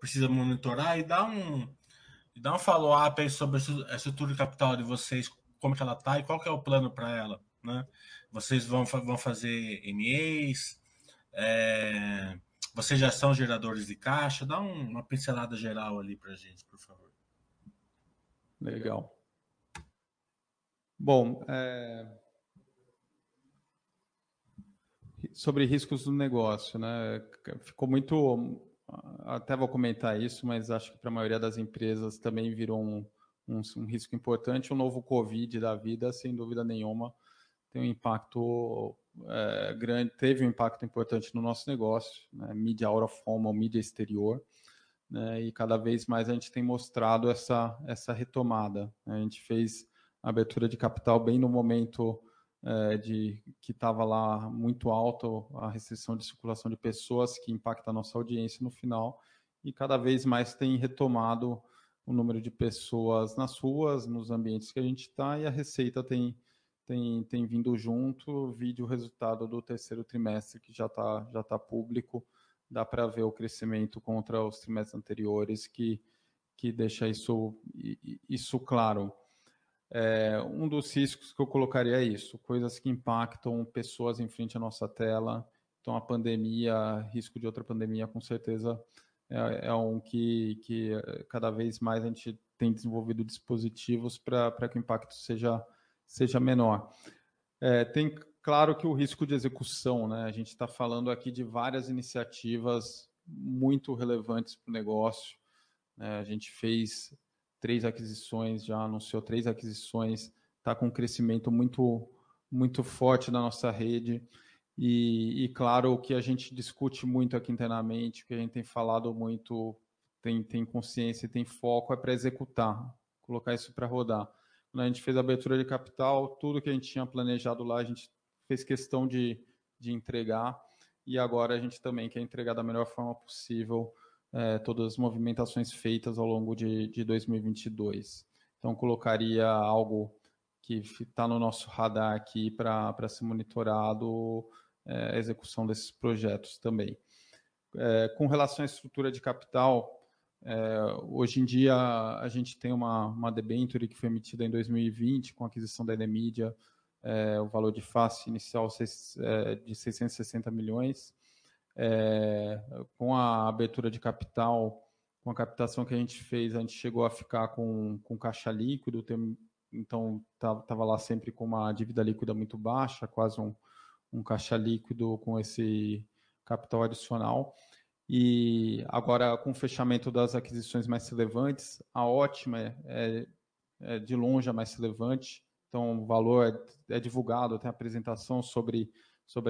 precisa monitorar e dar um follow-up aí sobre a estrutura de capital de vocês, como que ela está e qual que é o plano para ela, né? Vocês vão fazer MEs, vocês já são geradores de caixa? Dá uma pincelada geral ali para a gente, por favor. Legal. Bom, sobre riscos do negócio, né? Ficou muito... Até vou comentar isso, mas acho que para a maioria das empresas também virou um risco importante. O novo Covid da vida, sem dúvida nenhuma, tem um impacto grande, teve um impacto importante no nosso negócio, né? Mídia Out of Home ou mídia exterior, né? E cada vez mais a gente tem mostrado essa retomada, né? A gente fez a abertura de capital bem no momento... que estava lá muito alto a restrição de circulação de pessoas, que impacta a nossa audiência no final, e cada vez mais tem retomado o número de pessoas nas ruas, nos ambientes que a gente está, e a receita tem vindo junto. Vide o resultado do terceiro trimestre, que já tá público, dá para ver o crescimento contra os trimestres anteriores, que deixa isso claro. Um dos riscos que eu colocaria é isso, coisas que impactam pessoas em frente à nossa tela. Então, a pandemia, risco de outra pandemia, com certeza, é um que cada vez mais a gente tem desenvolvido dispositivos para que o impacto seja menor. Tem, claro, que o risco de execução, né? A gente está falando aqui de várias iniciativas muito relevantes para o negócio, né? A gente fez 3 aquisições, já anunciou 3 aquisições, está com um crescimento muito, muito forte na nossa rede. E, claro, o que a gente discute muito aqui internamente, o que a gente tem falado muito, tem consciência e tem foco, é para executar, colocar isso para rodar. Quando a gente fez a abertura de capital, tudo que a gente tinha planejado lá, a gente fez questão de entregar, e agora a gente também quer entregar da melhor forma possível todas as movimentações feitas ao longo de 2022. Então, colocaria algo que está no nosso radar aqui para ser monitorado, a execução desses projetos também. Com relação à estrutura de capital, hoje em dia a gente tem uma debênture que foi emitida em 2020 com a aquisição da Elemídia, o valor de face inicial de 660 milhões. Com a abertura de capital, com a captação que a gente fez, a gente chegou a ficar com caixa líquido, então estava lá sempre com uma dívida líquida muito baixa, quase um caixa líquido com esse capital adicional. E agora, com o fechamento das aquisições mais relevantes, a Ótima é de longe a mais relevante, então o valor é divulgado, tem apresentação sobre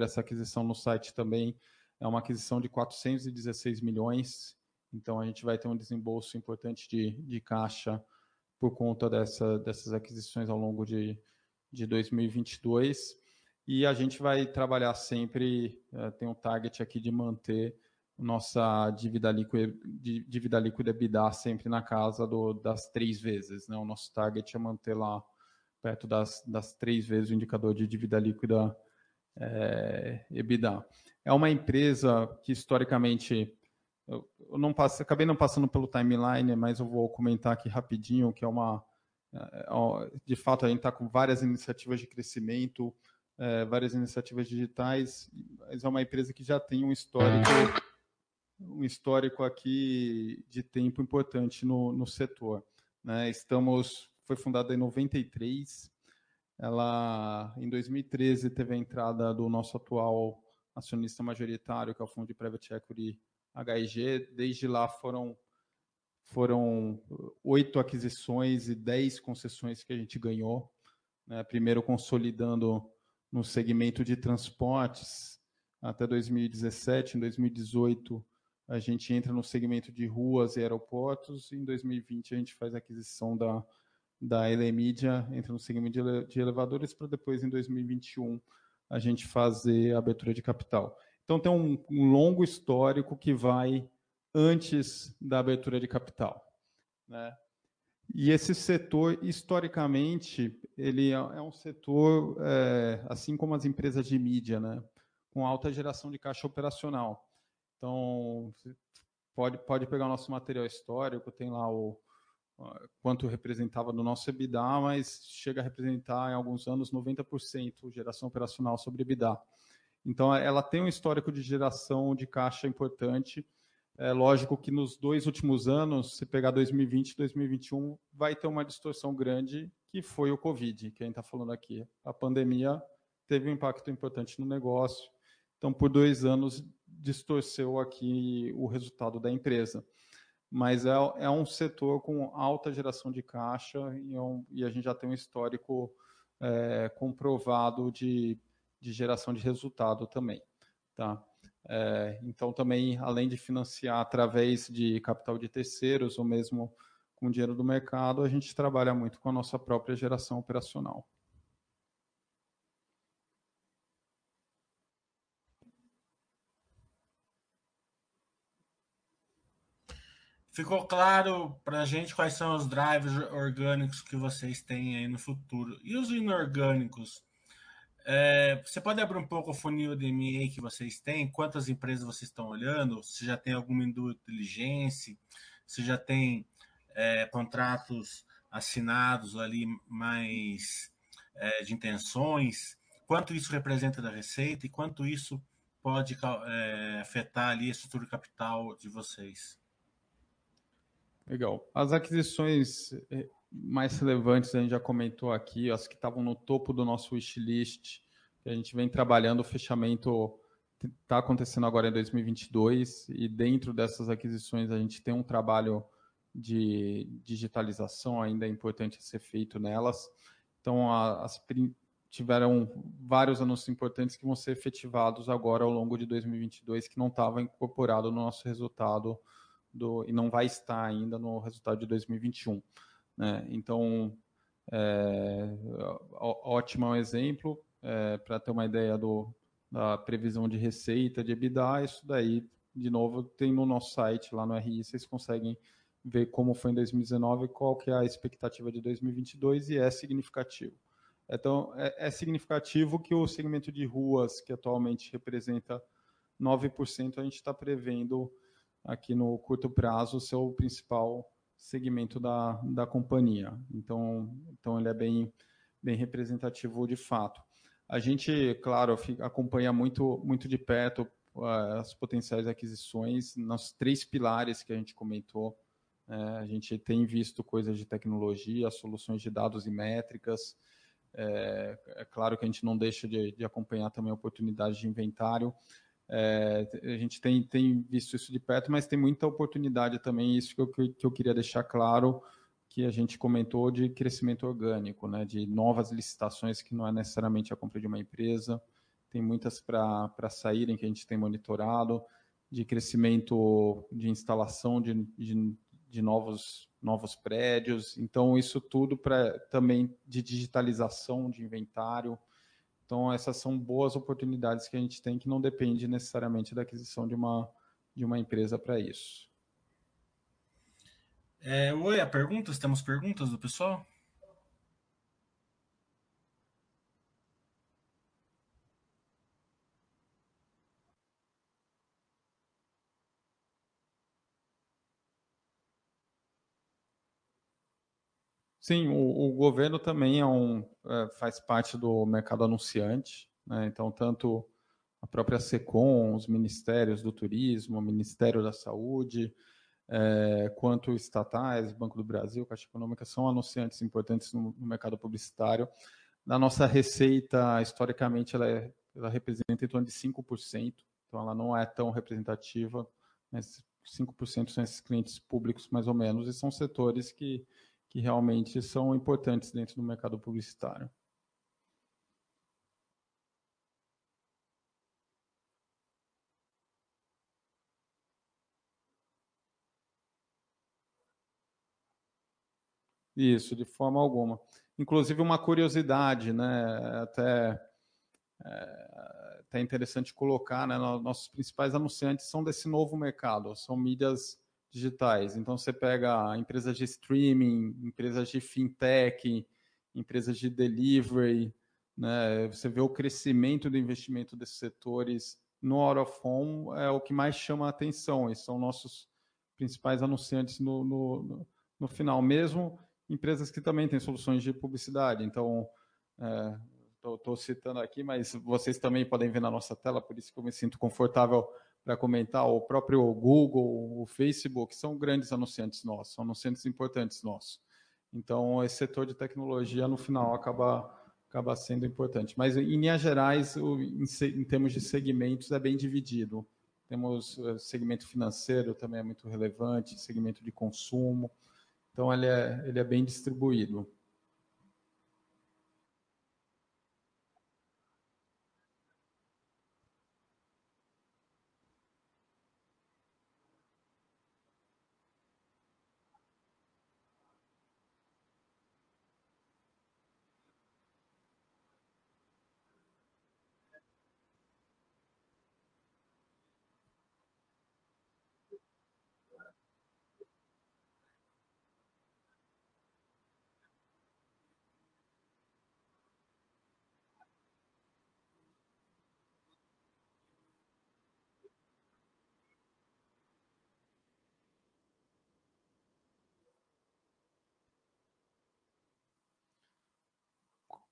essa aquisição no site também. É uma aquisição de 416 milhões, então a gente vai ter um desembolso importante de caixa por conta dessas aquisições ao longo de 2022. E a gente vai trabalhar sempre, tem um target aqui de manter nossa dívida líquida EBITDA sempre na casa das 3 vezes, né? O nosso target é manter lá perto das 3 vezes o indicador de dívida líquida EBITDA. É uma empresa que, historicamente, Eu não passo, acabei não passando pelo timeline, mas eu vou comentar aqui rapidinho, que é uma... De fato, a gente está com várias iniciativas de crescimento, várias iniciativas digitais, mas é uma empresa que já tem um histórico aqui de tempo importante no setor. Né? Foi fundada em 93, ela, em 2013, teve a entrada do nosso atual acionista majoritário, que é o fundo de private equity HIG. Desde lá foram 8 aquisições e 10 concessões que a gente ganhou, né? Primeiro consolidando no segmento de transportes até 2017. Em 2018, a gente entra no segmento de ruas e aeroportos. E em 2020, a gente faz a aquisição da Elemídia, entra no segmento de elevadores, para depois, em 2021, a gente fazer a abertura de capital. Então, tem um longo histórico que vai antes da abertura de capital, né? E esse setor, historicamente, ele é um setor, assim como as empresas de mídia, né, com alta geração de caixa operacional. Então, pode pegar o nosso material histórico, tem lá quanto representava no nosso EBITDA, mas chega a representar, em alguns anos, 90% geração operacional sobre EBITDA. Então, ela tem um histórico de geração de caixa importante. É lógico que nos 2 últimos anos, se pegar 2020 e 2021, vai ter uma distorção grande, que foi o Covid, que a gente está falando aqui. A pandemia teve um impacto importante no negócio. Então, por 2 anos, distorceu aqui o resultado da empresa. Mas é um setor com alta geração de caixa e a gente já tem um histórico comprovado de geração de resultado também. Tá? Então, também, além de financiar através de capital de terceiros ou mesmo com dinheiro do mercado, a gente trabalha muito com a nossa própria geração operacional. Ficou claro para a gente quais são os drivers orgânicos que vocês têm aí no futuro. E os inorgânicos? Você pode abrir um pouco o funil de M&A que vocês têm? Quantas empresas vocês estão olhando? Se já tem alguma due diligence? Se já tem contratos assinados ali mais de intenções? Quanto isso representa da receita e quanto isso pode afetar ali a estrutura capital de vocês? Legal. As aquisições mais relevantes, a gente já comentou aqui, as que estavam no topo do nosso wishlist, que a gente vem trabalhando, o fechamento está acontecendo agora em 2022, e dentro dessas aquisições a gente tem um trabalho de digitalização ainda importante a ser feito nelas. Então, tiveram vários anúncios importantes que vão ser efetivados agora ao longo de 2022, que não estava incorporado no nosso resultado e não vai estar ainda no resultado de 2021. Né? Então, Ótima é um exemplo, para ter uma ideia da previsão de receita, de EBITDA. Isso daí, de novo, tem no nosso site, lá no RI, vocês conseguem ver como foi em 2019, qual que é a expectativa de 2022, e é significativo. Então, é significativo que o segmento de ruas, que atualmente representa 9%, a gente está prevendo aqui no curto prazo ser o principal segmento da companhia. Então ele é bem representativo de fato. A gente, claro, acompanha muito, muito de perto as potenciais aquisições nos 3 pilares que a gente comentou. A gente tem visto coisas de tecnologia, soluções de dados e métricas. É claro que a gente não deixa de acompanhar também oportunidades de inventário. A gente tem visto isso de perto, mas tem muita oportunidade também. Isso que eu queria deixar claro, que a gente comentou de crescimento orgânico, né, de novas licitações, que não é necessariamente a compra de uma empresa. Tem muitas para saírem, que a gente tem monitorado, de crescimento de instalação de novos prédios. Então, isso tudo também de digitalização, de inventário. Então, essas são boas oportunidades que a gente tem, que não depende necessariamente da aquisição de uma empresa para isso. Oi, perguntas? Temos perguntas do pessoal? Sim, o governo também faz parte do mercado anunciante, né? Então, tanto a própria SECOM, os ministérios do turismo, o Ministério da Saúde, quanto estatais, Banco do Brasil, Caixa Econômica, são anunciantes importantes no mercado publicitário. Na nossa receita, historicamente, ela representa em torno de 5%, então ela não é tão representativa, mas 5% são esses clientes públicos, mais ou menos, e são setores que realmente são importantes dentro do mercado publicitário. Isso, de forma alguma. Inclusive, uma curiosidade, né? Até interessante colocar, né? Nossos principais anunciantes são desse novo mercado, são mídias digitais. Então, você pega empresas de streaming, empresas de fintech, empresas de delivery, né? Você vê o crescimento do investimento desses setores no Out of Home, é o que mais chama a atenção, e são nossos principais anunciantes no final mesmo. Empresas que também têm soluções de publicidade. Então, estou citando aqui, mas vocês também podem ver na nossa tela, por isso que eu me sinto confortável para comentar. O próprio Google, o Facebook, são grandes anunciantes nossos, são anunciantes importantes nossos. Então, esse setor de tecnologia, no final, acaba sendo importante. Mas, em linhas gerais, em termos de segmentos, é bem dividido. Temos segmento financeiro, também é muito relevante, segmento de consumo. Então, ele é bem distribuído.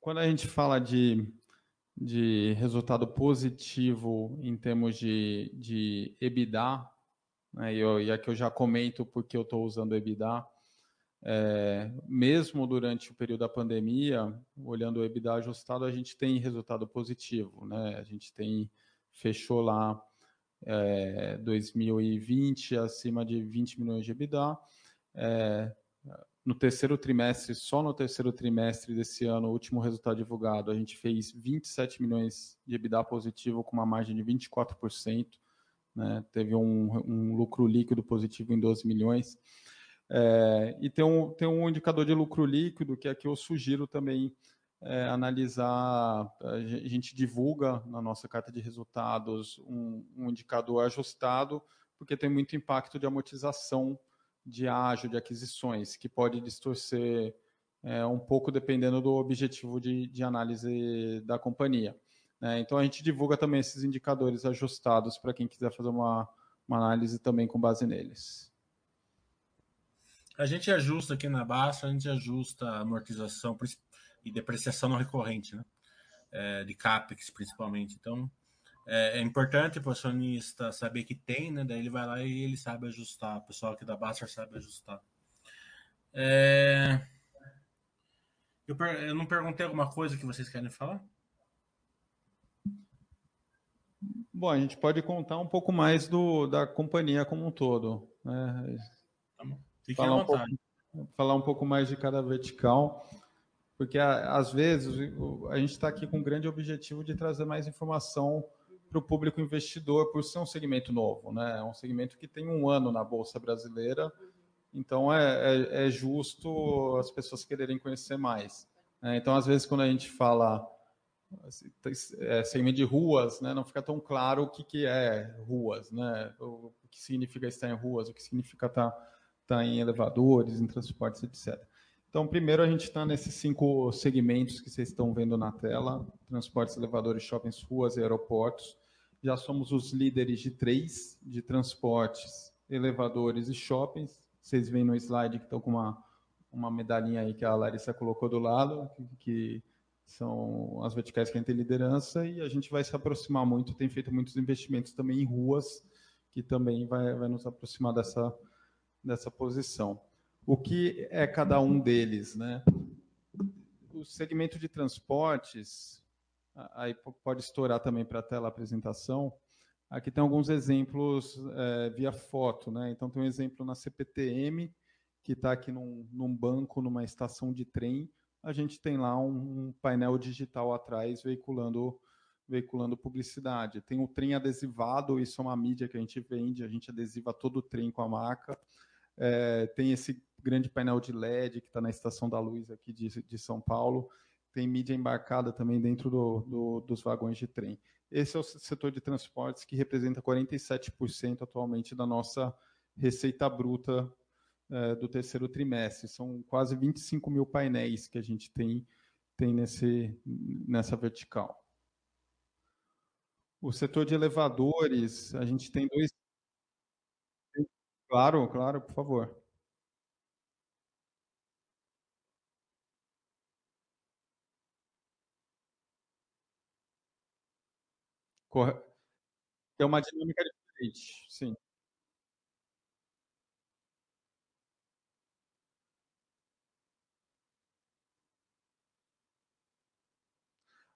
Quando a gente fala de resultado positivo em termos de EBITDA, né, e aqui eu já comento porque eu estou usando EBITDA, mesmo durante o período da pandemia, olhando o EBITDA ajustado, a gente tem resultado positivo, né? A gente fechou lá 2020 acima de 20 milhões de EBITDA, no terceiro trimestre, só no terceiro trimestre desse ano, o último resultado divulgado, a gente fez 27 milhões de EBITDA positivo com uma margem de 24%, né? Teve um lucro líquido positivo em 12 milhões. E tem um indicador de lucro líquido, que aqui eu sugiro também analisar. A gente divulga na nossa carta de resultados um indicador ajustado, porque tem muito impacto de amortização de ágio, de aquisições, que pode distorcer um pouco dependendo do objetivo de análise da companhia. Então, a gente divulga também esses indicadores ajustados para quem quiser fazer uma análise também com base neles. A gente ajusta aqui na Basta, a gente ajusta a amortização e depreciação não recorrente, né? De CAPEX, principalmente. Então, é importante o acionista saber que tem, né? Daí ele vai lá e ele sabe ajustar. O pessoal aqui da Bássara sabe ajustar. Eu não perguntei alguma coisa que vocês querem falar? Bom, a gente pode contar um pouco mais da companhia como um todo, né? Tá bom. Fiquem à vontade. Falar um pouco mais de cada vertical. Porque, às vezes, a gente está aqui com o grande objetivo de trazer mais informação para o público investidor, por ser um segmento novo, né? É um segmento que tem um ano na Bolsa Brasileira, então é justo as pessoas quererem conhecer mais. Então, às vezes, quando a gente fala segmento de ruas, né, não fica tão claro o que é ruas, né? O que significa estar em ruas, o que significa estar em elevadores, em transportes, etc. Então, primeiro a gente está nesses 5 segmentos que vocês estão vendo na tela: transportes, elevadores, shoppings, ruas e aeroportos. Já somos os líderes de 3, de transportes, elevadores e shoppings. Vocês veem no slide que estão com uma uma medalhinha aí que a Larissa colocou do lado, que são as verticais que a gente tem liderança, e a gente vai se aproximar muito, tem feito muitos investimentos também em ruas, que também vai nos aproximar dessa posição. O que é cada um deles, né? O segmento de transportes, aí pode estourar também para a tela a apresentação. Aqui tem alguns exemplos via foto, né? Então tem um exemplo na CPTM, que está aqui num banco, numa estação de trem. A gente tem lá um painel digital atrás veiculando publicidade. Tem o trem adesivado, isso é uma mídia que a gente vende, a gente adesiva todo o trem com a marca. Tem esse grande painel de LED que está na Estação da Luz aqui de São Paulo. Tem mídia embarcada também dentro dos vagões de trem. Esse é o setor de transportes que representa 47% atualmente da nossa receita bruta do terceiro trimestre. São quase 25 mil painéis que a gente tem nessa vertical. O setor de elevadores, a gente tem dois... Claro, claro, por favor. É uma dinâmica diferente, sim.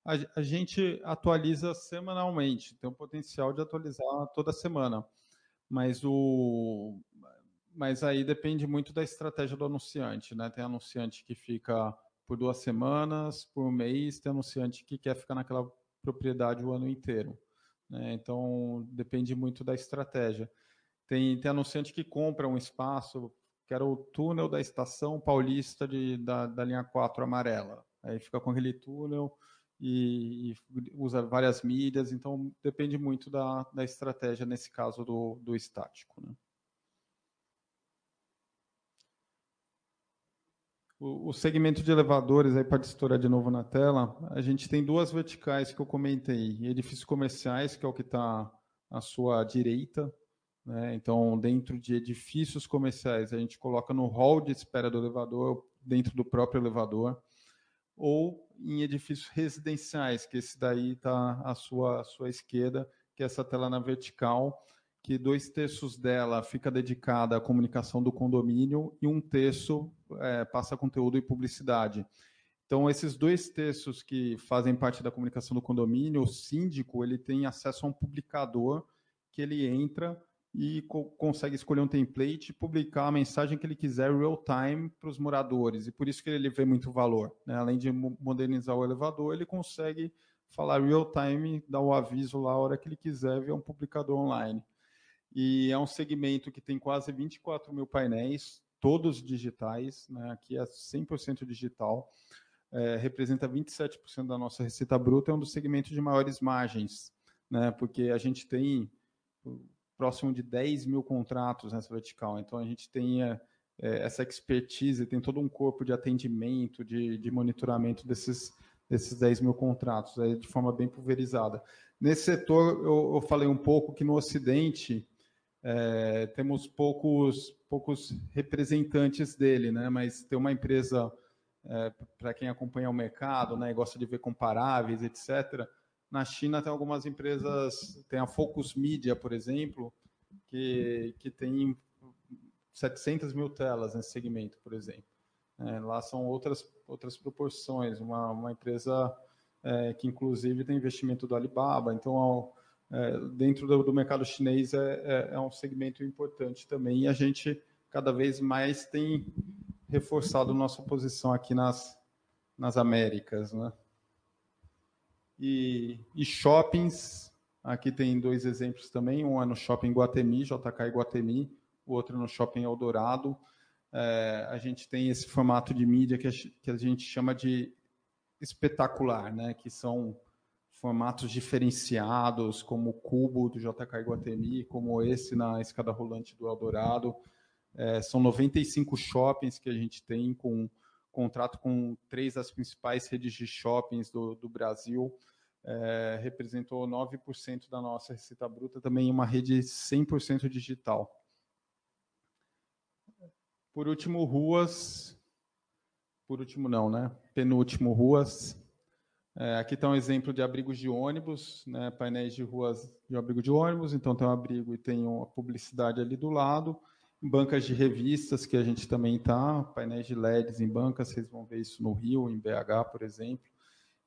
A gente atualiza semanalmente, tem o potencial de atualizar toda semana. Mas aí depende muito da estratégia do anunciante, né? Tem anunciante que fica por 2 semanas, por um mês, tem anunciante que quer ficar naquela propriedade o ano inteiro, né? Então, depende muito da estratégia. Tem anunciante que compra um espaço, que era o túnel da Estação Paulista da linha 4 amarela. Aí fica com aquele túnel e usa várias mídias, então depende muito da estratégia, nesse caso, do estático, né? O segmento de elevadores, aí para estourar de novo na tela, a gente tem duas verticais que eu comentei. Edifícios comerciais, que é o que está à sua direita, né? Então, dentro de edifícios comerciais, a gente coloca no hall de espera do elevador, dentro do próprio elevador, ou em edifícios residenciais, que esse daí está à sua esquerda, que é essa tela na vertical, que 2/3 dela fica dedicada à comunicação do condomínio e 1/3 passa conteúdo e publicidade. Então, esses 2/3 que fazem parte da comunicação do condomínio, o síndico ele tem acesso a um publicador que ele entra e consegue escolher um template e publicar a mensagem que ele quiser real-time para os moradores. E por isso que ele vê muito valor, né? Além de modernizar o elevador, ele consegue falar real-time, dar o aviso lá a hora que ele quiser, via um publicador online. E é um segmento que tem quase 24 mil painéis, todos digitais, né? Aqui é 100% digital, representa 27% da nossa receita bruta, é um dos segmentos de maiores margens, né? Porque a gente tem próximo de 10 mil contratos nessa vertical, então a gente tem essa expertise, tem todo um corpo de atendimento, de monitoramento desses 10 mil contratos, aí de forma bem pulverizada. Nesse setor, eu falei um pouco que no Ocidente... temos poucos representantes dele, né? Mas tem uma empresa, para quem acompanha o mercado, né, e gosta de ver comparáveis, etc. Na China tem algumas empresas, tem a Focus Media, por exemplo, que tem 700 mil telas nesse segmento, por exemplo. Lá são outras proporções, uma empresa que inclusive tem investimento do Alibaba, então... dentro do mercado chinês é um segmento importante também, e a gente cada vez mais tem reforçado nossa posição aqui nas Américas, né? E shoppings, aqui tem dois exemplos também, um é no Shopping Guatemi, JK Guatemi, o outro é no Shopping Eldorado. A gente tem esse formato de mídia que a gente chama de espetacular, né? Que são formatos diferenciados, como o cubo do JK Iguatemi, como esse na escada rolante do Eldorado. São 95 shoppings que a gente tem, com contrato com 3 das principais redes de shoppings do Brasil. Representou 9% da nossa receita bruta, também uma rede 100% digital. Por último, ruas, por último não, né? Penúltimo, ruas. Aqui está um exemplo de abrigos de ônibus, né? Painéis de ruas de abrigo de ônibus, então tem um abrigo e tem uma publicidade ali do lado. Bancas de revistas, que a gente também está, painéis de LEDs em bancas, vocês vão ver isso no Rio, em BH, por exemplo.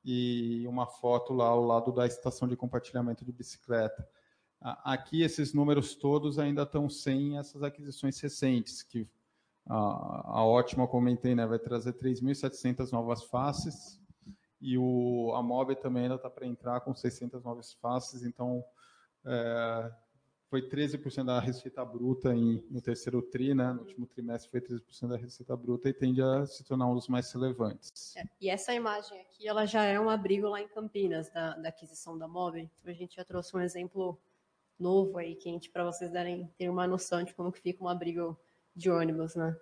E uma foto lá ao lado da estação de compartilhamento de bicicleta. Aqui, esses números todos ainda estão sem essas aquisições recentes, que a Ótima, eu comentei, né, vai trazer 3.700 novas faces, e a Mobi também ainda está para entrar com 600 novas faces, então... Foi 13% da receita bruta no terceiro TRI, né? No último trimestre foi 13% da receita bruta e tende a se tornar um dos mais relevantes. E essa imagem aqui, ela já é um abrigo lá em Campinas, da aquisição da Mobi. Então, a gente já trouxe um exemplo novo aí, quente, para vocês terem uma noção de como que fica um abrigo de ônibus, né?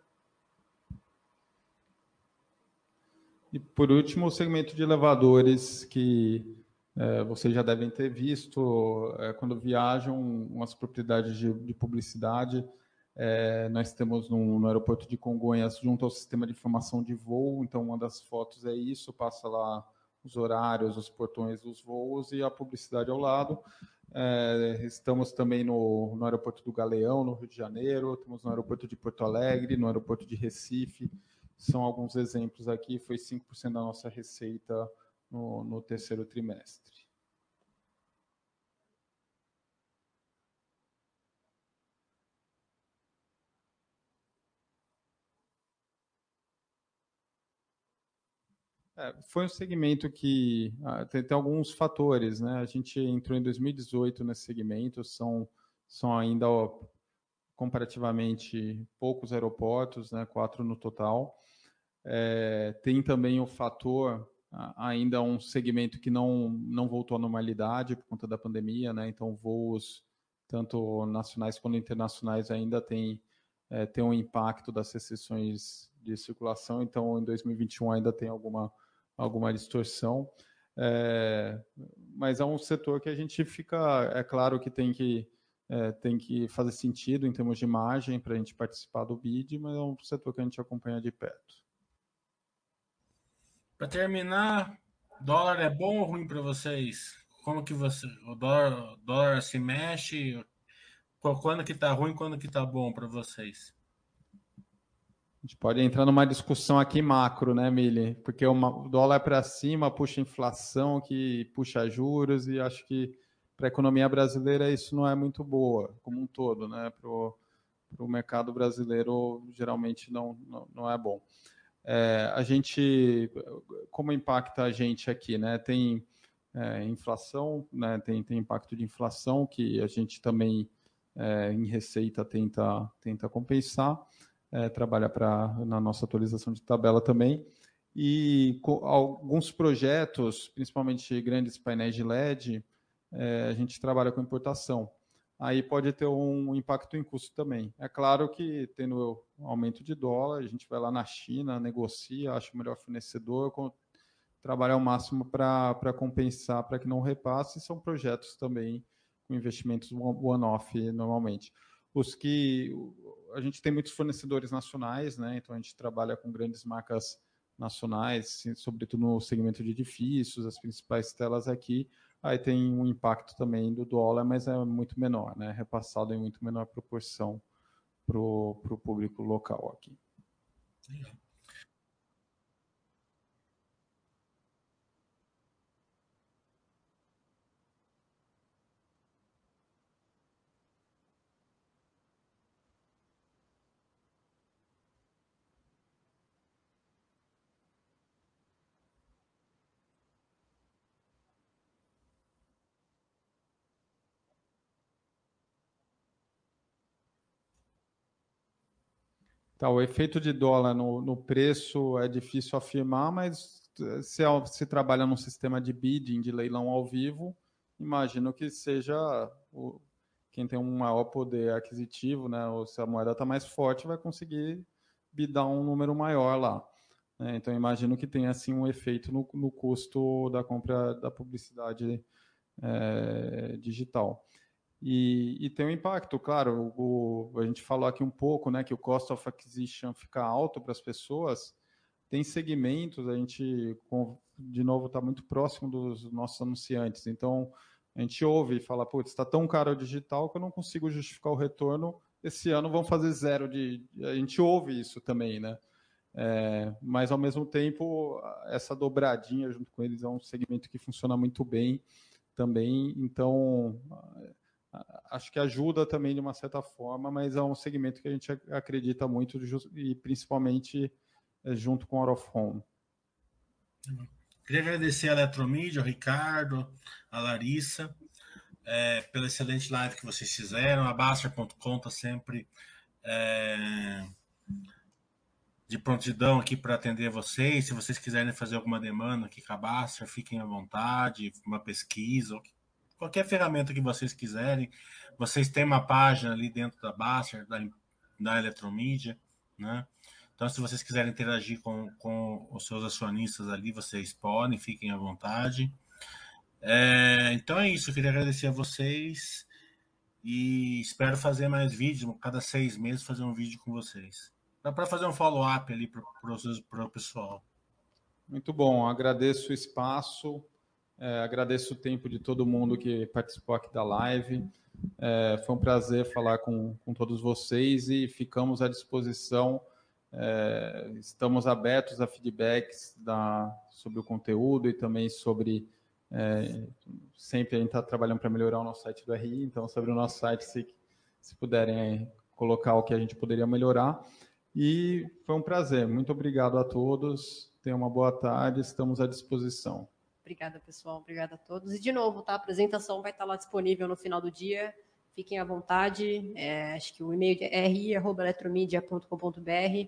E, por último, o segmento de elevadores, que... vocês já devem ter visto, quando viajam, umas propriedades de publicidade. Nós temos no aeroporto de Congonhas, junto ao sistema de informação de voo, então uma das fotos é isso, passa lá os horários, os portões dos voos e a publicidade ao lado. Estamos também no aeroporto do Galeão, no Rio de Janeiro, temos no aeroporto de Porto Alegre, no aeroporto de Recife, são alguns exemplos aqui, foi 5% da nossa receita no terceiro trimestre. Foi um segmento que tem alguns fatores, né? A gente entrou em 2018 nesse segmento, são ainda comparativamente poucos aeroportos, né? 4 no total. Tem também o fator... Ainda um segmento que não voltou à normalidade por conta da pandemia, né? Então voos tanto nacionais quanto internacionais ainda tem um impacto das restrições de circulação, então em 2021 ainda tem alguma distorção, mas é um setor que a gente fica, é claro que tem que fazer sentido em termos de margem para a gente participar do BID, mas é um setor que a gente acompanha de perto. Para terminar, dólar é bom ou ruim para vocês? Como que o dólar se mexe? Quando que está ruim, quando que está bom para vocês? A gente pode entrar numa discussão aqui macro, né, Mili? Porque o dólar é para cima, puxa inflação, que puxa juros, e acho que para a economia brasileira isso não é muito boa, como um todo, né? Para o mercado brasileiro geralmente não é bom. Como impacta a gente aqui, né? Tem inflação, né? Tem impacto de inflação que a gente também em receita tenta compensar, trabalha na nossa atualização de tabela também, e alguns projetos, principalmente grandes painéis de LED, a gente trabalha com importação. Aí pode ter um impacto em custo também. É claro que, tendo aumento de dólar, a gente vai lá na China, negocia, acha o melhor fornecedor, trabalha ao máximo para compensar, para que não repasse. São projetos também com investimentos one-off, normalmente. A gente tem muitos fornecedores nacionais, né? Então a gente trabalha com grandes marcas nacionais, sobretudo no segmento de edifícios, as principais telas aqui. Aí tem um impacto também do dólar, mas é muito menor, né? Repassado em muito menor proporção para o público local aqui. O efeito de dólar no preço é difícil afirmar, mas se trabalha num sistema de bidding, de leilão ao vivo, imagino que seja quem tem um maior poder aquisitivo, né, ou se a moeda está mais forte, vai conseguir bidar um número maior lá. Então, imagino que tenha assim, um efeito no custo da compra da publicidade digital. E tem um impacto, claro, a gente falou aqui um pouco, né, que o cost of acquisition fica alto para as pessoas, Tem segmentos, a gente, de novo, está muito próximo dos nossos anunciantes. Então, a gente ouve e fala, putz, está tão caro o digital que eu não consigo justificar o retorno. Esse ano vão fazer zero de... A gente ouve isso também, né? Mas, ao mesmo tempo, essa dobradinha junto com eles é um segmento que funciona muito bem também. Então, acho que ajuda também de uma certa forma, mas é um segmento que a gente acredita muito e, principalmente, junto com o Out of Home. Queria agradecer a Eletromídia, ao Ricardo, a Larissa, pela excelente live que vocês fizeram. A Basta.com está sempre de prontidão aqui para atender vocês. Se vocês quiserem fazer alguma demanda aqui com a Basta, fiquem à vontade, uma pesquisa, qualquer ferramenta que vocês quiserem. Vocês têm uma página ali dentro da Basta, da Eletromídia, né? Então, se vocês quiserem interagir com os seus acionistas ali, vocês podem, fiquem à vontade. Então é isso, eu queria agradecer a vocês e espero fazer mais vídeos, cada 6 meses fazer um vídeo com vocês. Dá para fazer um follow-up ali para o pessoal. Muito bom, agradeço o espaço, agradeço o tempo de todo mundo que participou aqui da live. Foi um prazer falar com todos vocês e ficamos à disposição. Estamos abertos a feedbacks sobre o conteúdo e também sobre... sempre a gente está trabalhando para melhorar o nosso site do RI, então sobre o nosso site, se puderem colocar o que a gente poderia melhorar. E foi um prazer, muito obrigado a todos, tenham uma boa tarde, estamos à disposição. Obrigada, pessoal, obrigada a todos. E de novo, tá? A apresentação vai estar lá disponível no final do dia, fiquem à vontade, acho que o e-mail é ri@eletromedia.com.br,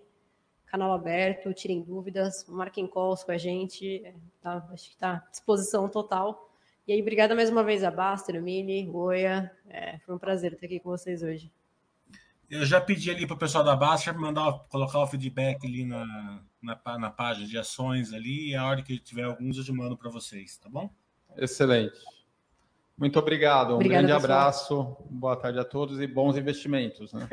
canal aberto, tirem dúvidas, marquem calls com a gente, tá, acho que está à disposição total. E aí, obrigada mais uma vez a Basta, Mini, Goia, foi um prazer estar aqui com vocês hoje. Eu já pedi ali para o pessoal da Basta colocar o feedback ali na página de ações ali, e a hora que tiver alguns eu te mando para vocês, tá bom? Excelente. Muito obrigado, um grande abraço, boa tarde a todos e bons investimentos, né?